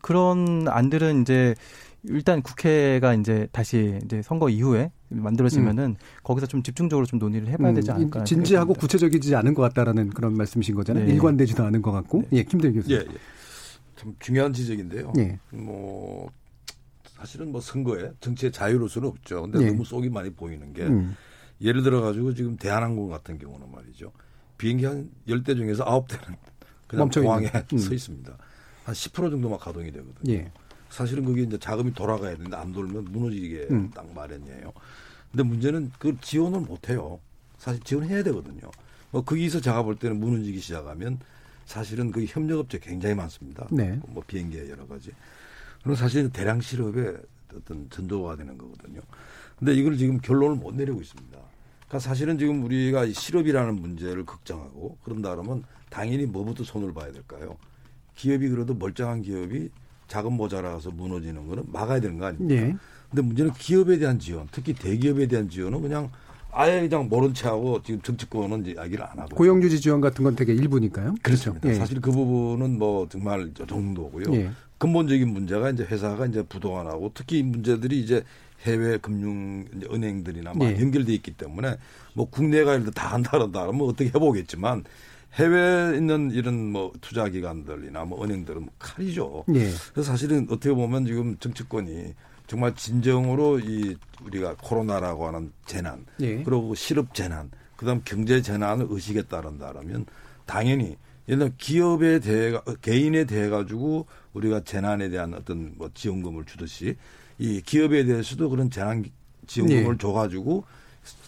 그런 안들은 이제 일단 국회가 이제 다시 이제 선거 이후에 만들어지면은 음. 거기서 좀 집중적으로 좀 논의를 해봐야 되지 않을까. 진지하고 생각합니다. 구체적이지 않은 것 같다라는 그런 말씀이신 거잖아요. 네. 일관되지도 않은 것 같고. 네. 예, 김태기 교수님. 예, 예. 참 중요한 지적인데요. 예. 뭐 사실은 뭐 선거에 정치의 자유로서는 없죠. 근데 예. 너무 속이 많이 보이는 게 음. 예를 들어 가지고 지금 대한항공 같은 경우는 말이죠. 비행기 한 열 대 중에서 아홉 대는 그냥 공항에 음. 서 있습니다. 한 십 퍼센트 정도만 가동이 되거든요. 예. 사실은 그게 이제 자금이 돌아가야 되는데 안 돌면 무너지게 음. 딱 마련이에요. 근데 문제는 그 지원을 못 해요. 사실 지원해야 되거든요. 뭐 거기서 제가 볼 때는 무너지기 시작하면 사실은 그 협력업체 굉장히 많습니다. 네. 뭐 비행기에 여러 가지. 그럼 사실은 대량 실업에 어떤 전조가 되는 거거든요. 근데 이걸 지금 결론을 못 내리고 있습니다. 그러니까 사실은 지금 우리가 이 실업이라는 문제를 걱정하고 그런다 그러면 당연히 뭐부터 손을 봐야 될까요? 기업이 그래도 멀쩡한 기업이 자금 모자라서 무너지는 거는 막아야 되는 거 아닙니까? 네. 근데 문제는 기업에 대한 지원, 특히 대기업에 대한 지원은 그냥 아예 그냥 모른 채 하고 지금 정치권은 이제 이야기를 안 하고. 고용유지 지원 같은 건 되게 일부니까요. 그렇습니다. 네. 사실 그 부분은 뭐 정말 저 정도고요. 네. 근본적인 문제가 이제 회사가 이제 부도하고 특히 문제들이 이제 해외 금융 은행들이나 막 네. 연결돼 있기 때문에 뭐 국내가 예를 들어 다 한다 한다 그러면 어떻게 해보겠지만. 해외에 있는 이런 뭐 투자기관들이나 뭐 은행들은 뭐 칼이죠. 예. 그래서 사실은 어떻게 보면 지금 정치권이 정말 진정으로 이 우리가 코로나라고 하는 재난, 예. 그리고 실업 재난, 그다음 경제 재난을 의식에 따른다라면 당연히 옛날 기업에 대해 개인에 대해 가지고 우리가 재난에 대한 어떤 뭐 지원금을 주듯이 이 기업에 대해서도 그런 재난 지원금을 예. 줘가지고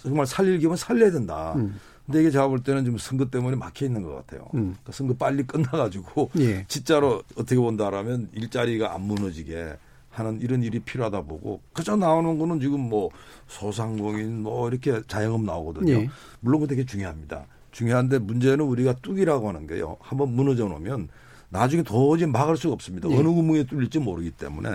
정말 살릴 기업은 살려야 된다. 음. 근데 이게 제가 볼 때는 지금 선거 때문에 막혀 있는 것 같아요. 음. 그러니까 선거 빨리 끝나가지고 예. 진짜로 어떻게 본다라면 일자리가 안 무너지게 하는 이런 일이 필요하다 보고 그저 나오는 거는 지금 뭐 소상공인 뭐 이렇게 자영업 나오거든요. 예. 물론 그 되게 중요합니다. 중요한데 문제는 우리가 뚝이라고 하는 게요. 한번 무너져 놓으면 나중에 도저히 막을 수가 없습니다. 예. 어느 구멍에 뚫릴지 모르기 때문에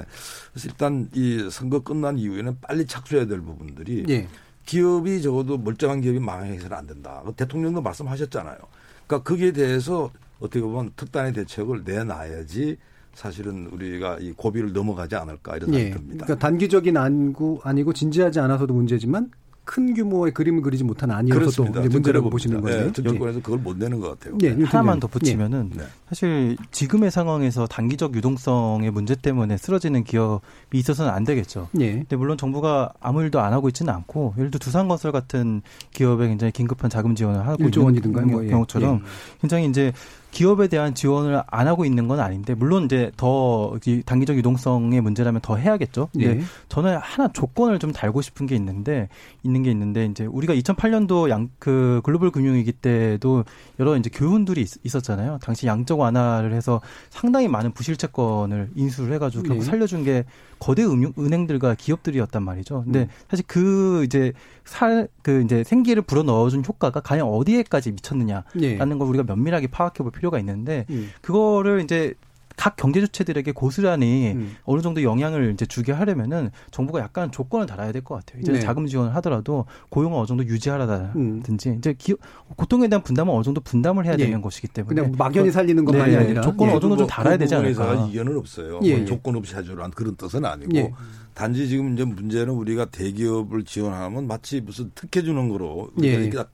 그래서 일단 이 선거 끝난 이후에는 빨리 착수해야 될 부분들이. 예. 기업이 적어도 멀쩡한 기업이 망해서는 안 된다. 대통령도 말씀하셨잖아요. 그러니까 거기에 대해서 어떻게 보면 특단의 대책을 내놔야지 사실은 우리가 이 고비를 넘어가지 않을까 이런 생각이 예, 듭니다. 그러니까 단기적인 안구 아니고 진지하지 않아서도 문제지만 큰 규모의 그림을 그리지 못한 안이어서 또 문제라고 보시는 거예요. 정권에서 네, 그걸 못 내는 것 같아요. 네, 네. 하나만 덧붙이면은 네. 사실 지금의 상황에서 단기적 유동성의 문제 때문에 쓰러지는 기업이 있어서는 안 되겠죠. 네. 근데 물론 정부가 아무 일도 안 하고 있지는 않고 예를 들어 두산건설 같은 기업에 굉장히 긴급한 자금 지원을 하고 있는 경우처럼 예. 굉장히 이제 기업에 대한 지원을 안 하고 있는 건 아닌데 물론 이제 더 단기적 유동성의 문제라면 더 해야겠죠. 예. 저는 하나 조건을 좀 달고 싶은 게 있는데 있는 게 있는데 이제 우리가 이천팔 년도 양, 그 글로벌 금융위기 때도 여러 이제 교훈들이 있, 있었잖아요. 당시 양적 완화를 해서 상당히 많은 부실채권을 인수를 해가지고 결국 예. 살려준 게 거대 음유, 은행들과 기업들이었단 말이죠. 근데 음. 사실 그 이제 살 그 이제 생기를 불어 넣어준 효과가 과연 어디에까지 미쳤느냐라는 예. 걸 우리가 면밀하게 파악해볼 필요. 가 있는데 음. 그거를 이제 각 경제 주체들에게 고스란히 음. 어느 정도 영향을 이제 주게 하려면은 정부가 약간 조건을 달아야 될 것 같아요. 이제 네. 자금 지원을 하더라도 고용을 어느 정도 유지하라든지 음. 이제 기업 고통에 대한 분담은 어느 정도 분담을 해야 네. 되는 것이기 때문에 그냥 막연히 살리는 것만이 네. 아니라 조건을 예. 어느 정도 좀 달아야 되지 않을까. 이견은 없어요. 예. 뭐 조건 없이 해주라는 그런 뜻은 아니고 예. 단지 지금 이제 문제는 우리가 대기업을 지원하면 마치 무슨 특혜 주는 거로 예. 이렇게 딱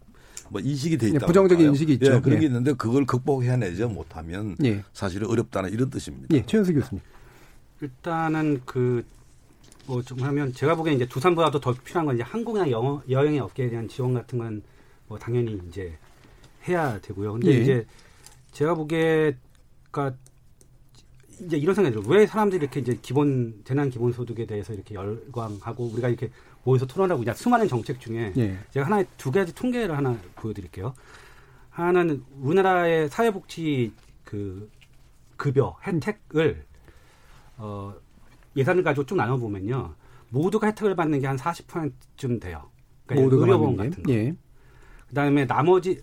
뭐 인식이 돼 있다. 예, 부정적인 인식이 있죠. 예, 그런 게 예. 있는데 그걸 극복해내지 못하면 예. 사실은 어렵다는 이런 뜻입니다. 예, 최현수 교수님. 일단은 그 뭐 좀 하면 제가 보기에 이제 두산보다도 더 필요한 건 이제 항공이나 영어, 여행 업계에 대한 지원 같은 건 뭐 당연히 이제 해야 되고요. 근데 예. 이제 제가 보기에 그러니까 이제 이런 생각이 들어요. 왜 사람들이 이렇게 이제 기본 재난 기본 소득에 대해서 이렇게 열광하고 우리가 이렇게 모여서 토론하고 이제 수많은 정책 중에 예. 제가 하나의 두 가지 통계를 하나 보여드릴게요. 하나는 우리나라의 사회복지 그 급여 혜택을 어, 예산을 가지고 쭉 나눠 보면요, 모두가 혜택을 받는 게 한 사십 퍼센트쯤 돼요. 그러니까 의료보험 같은 거. 예. 그다음에 나머지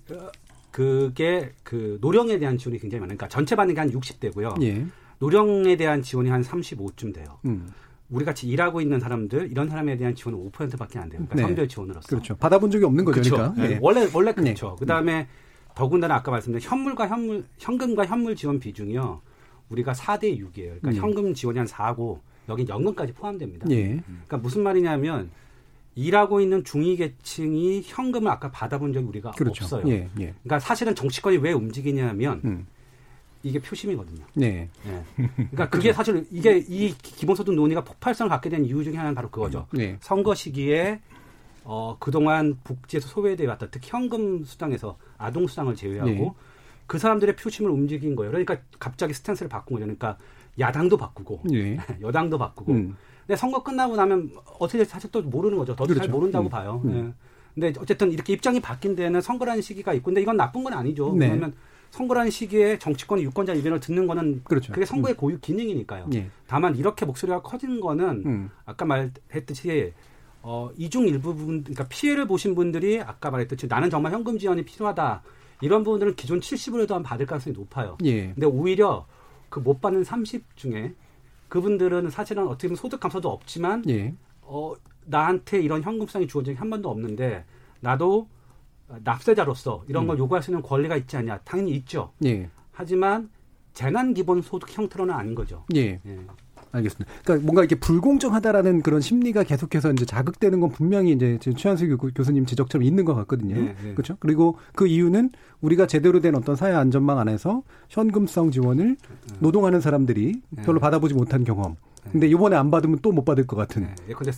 그게 그 노령에 대한 지원이 굉장히 많아요. 그러니까 전체 받는 게 한 육십 대고요. 예. 노령에 대한 지원이 한 삼십오쯤 돼요. 음. 우리 같이 일하고 있는 사람들, 이런 사람에 대한 지원은 오 퍼센트밖에 안 돼요. 그러니까 네. 선별 지원으로서. 그렇죠. 받아본 적이 없는 거죠. 그러니까. 네. 네. 원래, 원래 그렇죠. 네. 그 다음에 더군다나 아까 말씀드린 현물과 현물, 현금과 현물 지원 비중이요. 우리가 사 대 육이에요. 그러니까 네. 현금 지원이 한 사고, 여긴 연금까지 포함됩니다. 네. 그러니까 무슨 말이냐면, 일하고 있는 중위계층이 현금을 아까 받아본 적이 우리가 그렇죠. 없어요. 네. 네. 그러니까 사실은 정치권이 왜 움직이냐면, 음. 이게 표심이거든요. 네. 네. 그러니까 그게 그렇죠. 사실 이게 이 기본소득 논의가 폭발성을 갖게 된 이유 중에 하나는 바로 그거죠. 네. 선거 시기에 어, 그동안 복지에서 소외돼 왔다. 특히 현금 수당에서 아동 수당을 제외하고 네. 그 사람들의 표심을 움직인 거예요. 그러니까 갑자기 스탠스를 바꾼 거죠. 그러니까 야당도 바꾸고 네. 여당도 바꾸고. 음. 근데 선거 끝나고 나면 어떻게 사실 또 모르는 거죠. 저도 그렇죠. 잘 모른다고 음. 봐요. 음. 네. 근데 어쨌든 이렇게 입장이 바뀐 데는 선거라는 시기가 있고, 근데 이건 나쁜 건 아니죠. 네. 왜냐하면 선거라는 시기에 정치권이 유권자 의견을 듣는 거는 그렇죠. 그게 선거의 음. 고유 기능이니까요. 예. 다만 이렇게 목소리가 커진 거는 음. 아까 말했듯이 어, 이중 일부 부분, 그러니까 피해를 보신 분들이 아까 말했듯이 나는 정말 현금 지원이 필요하다. 이런 부분들은 기존 칠십으로도 한 받을 가능성이 높아요. 예. 근데 오히려 그 못 받는 삼십 중에 그분들은 사실은 어떻게 보면 소득 감소도 없지만 예. 어, 나한테 이런 현금상이 주어진 게 한 번도 없는데 나도 납세자로서 이런 걸 음. 요구할 수 있는 권리가 있지 않냐? 당연히 있죠. 예. 하지만 재난 기본 소득 형태로는 아닌 거죠. 예. 예. 알겠습니다. 그러니까 뭔가 이렇게 불공정하다라는 그런 심리가 계속해서 이제 자극되는 건 분명히 이제 최한수 교수님 지적처럼 있는 것 같거든요. 예, 예. 그렇죠? 그리고 그 이유는 우리가 제대로 된 어떤 사회 안전망 안에서 현금성 지원을 노동하는 사람들이 예. 별로 받아보지 못한 경험. 예. 근데 이번에 안 받으면 또 못 받을 것 같은. 예. 예컨대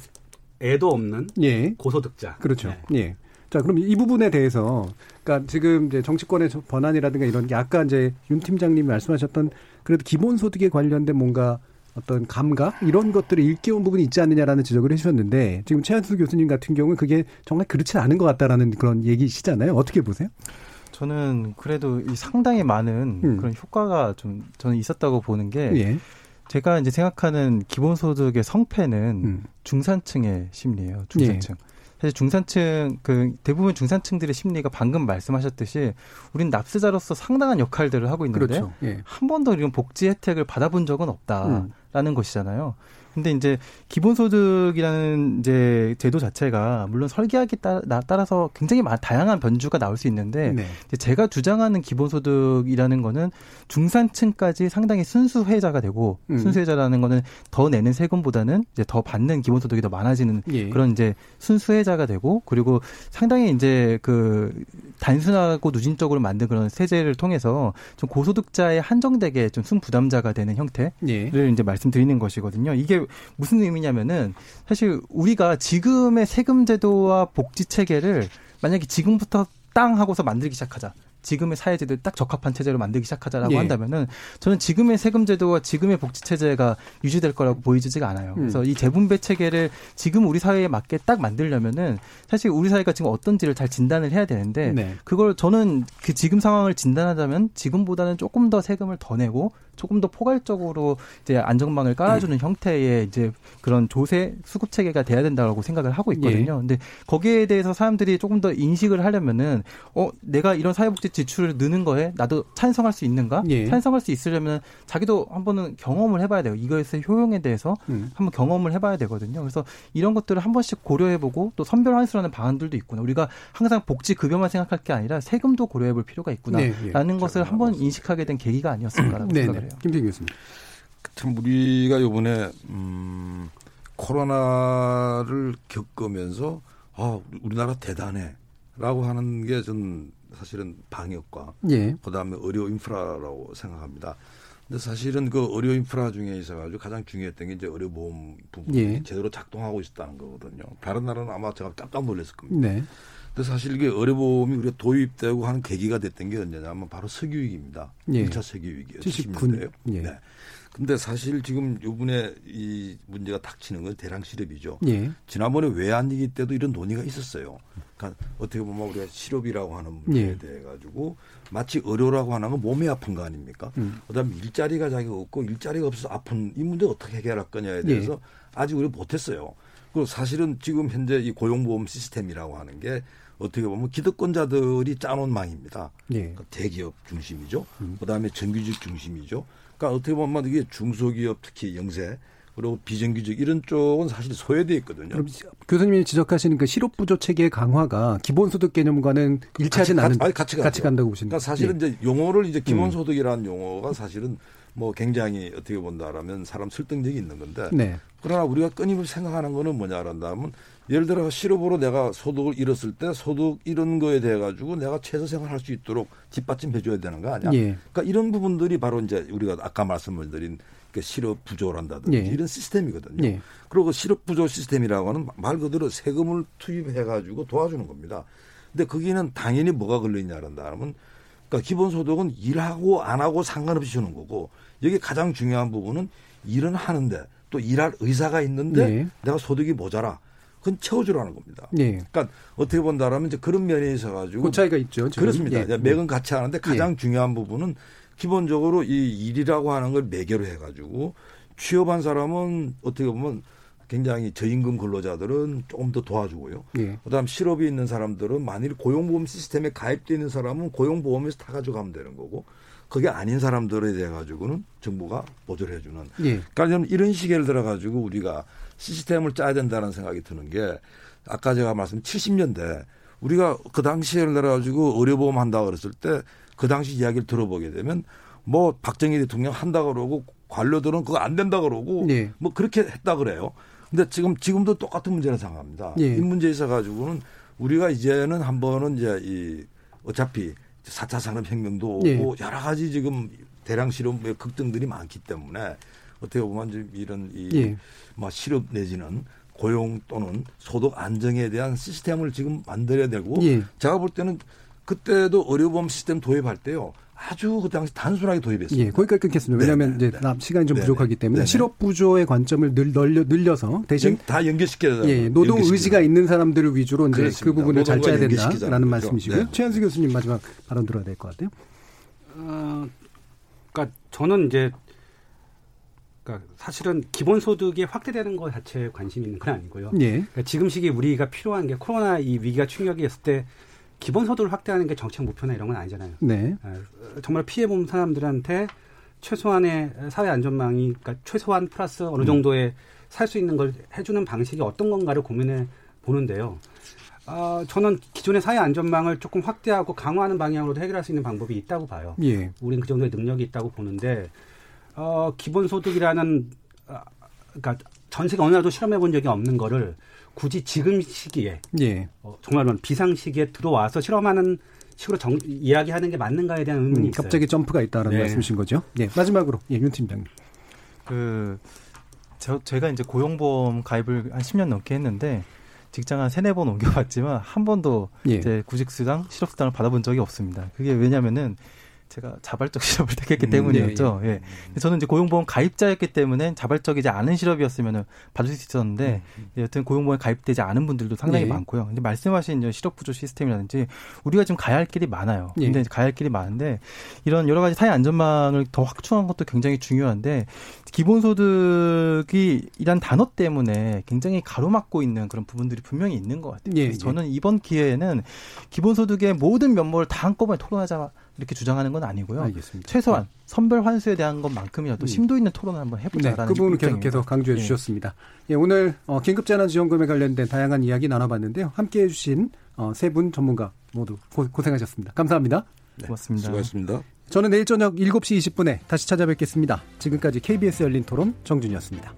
애도 없는 예. 고소득자. 그렇죠. 예. 예. 자, 그럼 이 부분에 대해서, 그러니까 지금 이제 정치권의 권한이라든가 이런 게 아까 이제 윤 팀장님이 말씀하셨던 그래도 기본소득에 관련된 뭔가 어떤 감각 이런 것들을 일깨운 부분이 있지 않느냐라는 지적을 해주셨는데 지금 최한수 교수님 같은 경우는 그게 정말 그렇지 않은 것 같다라는 그런 얘기시잖아요. 어떻게 보세요? 저는 그래도 이 상당히 많은 음. 그런 효과가 좀 저는 있었다고 보는 게 예. 제가 이제 생각하는 기본소득의 성패는 음. 중산층의 심리예요. 중산층. 예. 사실 중산층, 그 대부분 중산층들의 심리가 방금 말씀하셨듯이 우린 납세자로서 상당한 역할들을 하고 있는데 그렇죠. 예. 한 번도 이런 복지 혜택을 받아본 적은 없다라는 음. 것이잖아요. 근데 이제 기본소득이라는 이제 제도 자체가 물론 설계하기 따, 따라서 굉장히 많, 다양한 변주가 나올 수 있는데 네. 제가 주장하는 기본소득이라는 거는 중산층까지 상당히 순수혜자가 되고 음. 순수혜자라는 거는 더 내는 세금보다는 이제 더 받는 기본소득이 더 많아지는 예. 그런 이제 순수혜자가 되고 그리고 상당히 이제 그 단순하고 누진적으로 만든 그런 세제를 통해서 좀 고소득자의 한정되게 좀 순부담자가 되는 형태를 예. 이제 말씀드리는 것이거든요. 이게 무슨 의미냐면은 사실 우리가 지금의 세금 제도와 복지 체계를 만약에 지금부터 땅 하고서 만들기 시작하자. 지금의 사회제도에 딱 적합한 체제로 만들기 시작하자라고 예. 한다면은 저는 지금의 세금 제도와 지금의 복지 체제가 유지될 거라고 보이지가 않아요. 그래서 음. 이 재분배 체계를 지금 우리 사회에 맞게 딱 만들려면은 사실 우리 사회가 지금 어떤지를 잘 진단을 해야 되는데 네. 그걸 저는 그 지금 상황을 진단하자면 지금보다는 조금 더 세금을 더 내고 조금 더 포괄적으로 이제 안전망을 깔아주는 네. 형태의 이제 그런 조세 수급 체계가 돼야 된다라고 생각을 하고 있거든요. 예. 근데 거기에 대해서 사람들이 조금 더 인식을 하려면은 어 내가 이런 사회복지 지출을 느는 거에 나도 찬성할 수 있는가? 예. 찬성할 수 있으려면 자기도 한번은 경험을 해봐야 돼요. 이거에서의 효용에 대해서 음. 한번 경험을 해봐야 되거든요. 그래서 이런 것들을 한 번씩 고려해보고 또 선별 환수라는 방안들도 있구나. 우리가 항상 복지 급여만 생각할 게 아니라 세금도 고려해볼 필요가 있구나라는 네, 예. 것을 한번 인식하게 된 계기가 아니었을까라고 네, 생각을 해요. 김태기 교수님. 참 우리가 이번에 음, 코로나를 겪으면서 아, 우리나라 대단해. 라고 하는 게 저는 사실은 방역과 예. 그다음에 의료 인프라라고 생각합니다. 근데 사실은 그 의료 인프라 중에 있어가지고 가장 중요했던 게 이제 의료보험 부분이 예. 제대로 작동하고 있다는 거거든요. 다른 나라는 아마 제가 깜짝 놀랐을 겁니다. 네. 근데 사실 이게 의료보험이 우리가 도입되고 하는 계기가 됐던 게 언제냐면 바로 세계위기입니다. 예. 일 차 세계위기예요. 칠십 년대예요. 예. 네. 근데 사실 지금 이번에 이 문제가 닥치는 건 대량 실업이죠. 예. 지난번에 외환위기 때도 이런 논의가 있었어요. 그러니까 어떻게 보면 우리가 실업이라고 하는 문제에 예. 대해 가지고 마치 의료라고 하는 건 몸이 아픈 거 아닙니까? 음. 그다음에 일자리가 자기가 없고 일자리가 없어서 아픈 이 문제 어떻게 해결할 거냐에 대해서 예. 아직 우리가 못했어요. 그 사실은 지금 현재 이 고용보험 시스템이라고 하는 게 어떻게 보면 기득권자들이 짜놓은 망입니다. 예. 그러니까 대기업 중심이죠. 음. 그다음에 정규직 중심이죠. 그러니까 어떻게 보면 이게 중소기업 특히 영세 그리고 비정규직 이런 쪽은 사실 소외되어 있거든요. 그럼 교수님이 지적하시는 그 실업부조 체계 강화가 기본소득 개념과는 일치하진 않은데 같이, 같이, 같이, 같이 간다고 보시는. 그러니까 사실은 예. 이제 용어를 이제 기본소득이라는 음. 용어가 사실은 뭐 굉장히 어떻게 본다라면 사람 설득력이 있는 건데. 네. 그러나 우리가 끊임없이 생각하는 거는 뭐냐라면 예를 들어 실업으로 내가 소득을 잃었을 때 소득 잃은 거에 대해 가지고 내가 최소 생활할 수 있도록 뒷받침해 줘야 되는 거 아니야? 예. 그러니까 이런 부분들이 바로 이제 우리가 아까 말씀을 드린 그 실업 부조란다든지 예. 이런 시스템이거든요. 예. 그리고 실업 부조 시스템이라고 하는 말 그대로 세금을 투입해 가지고 도와주는 겁니다. 근데 거기는 당연히 뭐가 걸려 있냐라면 그러니까 기본소득은 일하고 안 하고 상관없이 주는 거고 여기 가장 중요한 부분은 일은 하는데 또 일할 의사가 있는데 네. 내가 소득이 모자라. 그건 채워주라는 겁니다. 네. 그러니까 어떻게 본다라면 이제 그런 면에 있어가지고. 그 차이가 있죠. 지금. 그렇습니다. 네. 맥은 같이 하는데 가장 네. 중요한 부분은 기본적으로 이 일이라고 하는 걸 매개로 해가지고 취업한 사람은 어떻게 보면 굉장히 저임금 근로자들은 조금 더 도와주고요. 네. 그다음 실업이 있는 사람들은 만일 고용보험 시스템에 가입되어 있는 사람은 고용보험에서 다 가져가면 되는 거고. 그게 아닌 사람들에 대해 가지고는 정부가 보조를 해주는. 예. 그러니까 저는 이런 시기를 들어 가지고 우리가 시스템을 짜야 된다는 생각이 드는 게 아까 제가 말씀드린 칠십 년대 우리가 그 당시에를 들어 가지고 의료보험 한다고 그랬을 때 그 당시 이야기를 들어보게 되면 뭐 박정희 대통령 한다고 그러고 관료들은 그거 안 된다고 그러고 예. 뭐 그렇게 했다 그래요. 근데 지금 지금도 똑같은 문제를 생각합니다. 예. 이 문제에 있어 가지고는 우리가 이제는 한 번은 이제 이 어차피 사 차 산업혁명도 오고 예. 여러 가지 지금 대량 실업의 걱정들이 많기 때문에 어떻게 보면 이런 이 예. 막 실업 내지는 고용 또는 소득 안정에 대한 시스템을 지금 만들어야 되고 예. 제가 볼 때는 그때도 의료보험 시스템 도입할 때요. 아주 그 당시 단순하게 도입했습니다. 예, 거기까지 끊겠습니다. 왜냐하면 네네. 이제 시간이 좀 네네. 부족하기 때문에 네네. 실업 부조의 관점을 늘 늘려 늘려서 대신 다 연결시켜야 예, 노동 연결시켜야 의지가 된다. 있는 사람들을 위주로 이제 그렇습니다. 그 부분을 잘 짜야 된다라는 말씀이시고요. 네. 최한수 교수님 마지막 발언 들어야 될 것 같아요. 어, 그러니까 저는 이제 그러니까 사실은 기본소득이 확대되는 것 자체에 관심이 있는 건 아니고요. 예. 그러니까 지금 시기 우리가 필요한 게 코로나 이 위기가 충격이 있을 때. 기본소득을 확대하는 게 정책 목표나 이런 건 아니잖아요. 네. 정말 피해본 사람들한테 최소한의 사회 안전망이 그러니까 최소한 플러스 어느 정도의 음. 살 수 있는 걸 해주는 방식이 어떤 건가를 고민해 보는데요. 어, 저는 기존의 사회 안전망을 조금 확대하고 강화하는 방향으로도 해결할 수 있는 방법이 있다고 봐요. 예. 우린 그 정도의 능력이 있다고 보는데 어, 기본소득이라는 어, 그러니까 전 세계 어느 나라도 실험해 본 적이 없는 거를 굳이 지금 시기에 예. 어, 정말 비상 시기에 들어와서 실험하는 식으로 정, 이야기하는 게 맞는가에 대한 의문이 음, 있어요. 갑자기 점프가 있다라는 네. 말씀이신 거죠. 네. 마지막으로 예, 윤 팀장님. 그 저, 제가 이제 고용보험 가입을 한 십 년 넘게 했는데 직장 한 세네 번 옮겨봤지만 한 번도 예. 이제 구직수당, 실업수당을 받아본 적이 없습니다. 그게 왜냐면은 제가 자발적 실업을 택했기 음, 때문이었죠. 예, 예. 예. 저는 이제 고용보험 가입자였기 때문에 자발적이지 않은 실업이었으면 받을 수 있었는데 음, 음. 여튼 고용보험에 가입되지 않은 분들도 상당히 예. 많고요. 근데 말씀하신 이제 실업부조 시스템이라든지 우리가 지금 가야 할 길이 많아요. 예. 근데 가야 할 길이 많은데 이런 여러 가지 사회 안전망을 더 확충한 것도 굉장히 중요한데 기본소득이 이란 단어 때문에 굉장히 가로막고 있는 그런 부분들이 분명히 있는 것 같아요. 예, 그래서 예. 저는 이번 기회에는 기본소득의 모든 면모를 다 한꺼번에 토론하자. 이렇게 주장하는 건 아니고요. 알겠습니다. 최소한 선별 환수에 대한 것만큼이라도 심도 있는 토론을 한번 해보자라는 네, 그 부분을 입장입니다. 계속해서 강조해 네. 주셨습니다. 예, 오늘 어, 긴급재난지원금에 관련된 다양한 이야기 나눠봤는데요. 함께해 주신 어, 세 분 전문가 모두 고, 고생하셨습니다. 감사합니다. 네, 고맙습니다. 수고하셨습니다. 저는 내일 저녁 일곱 시 이십 분에 다시 찾아뵙겠습니다. 지금까지 케이비에스 열린 토론 정준이었습니다.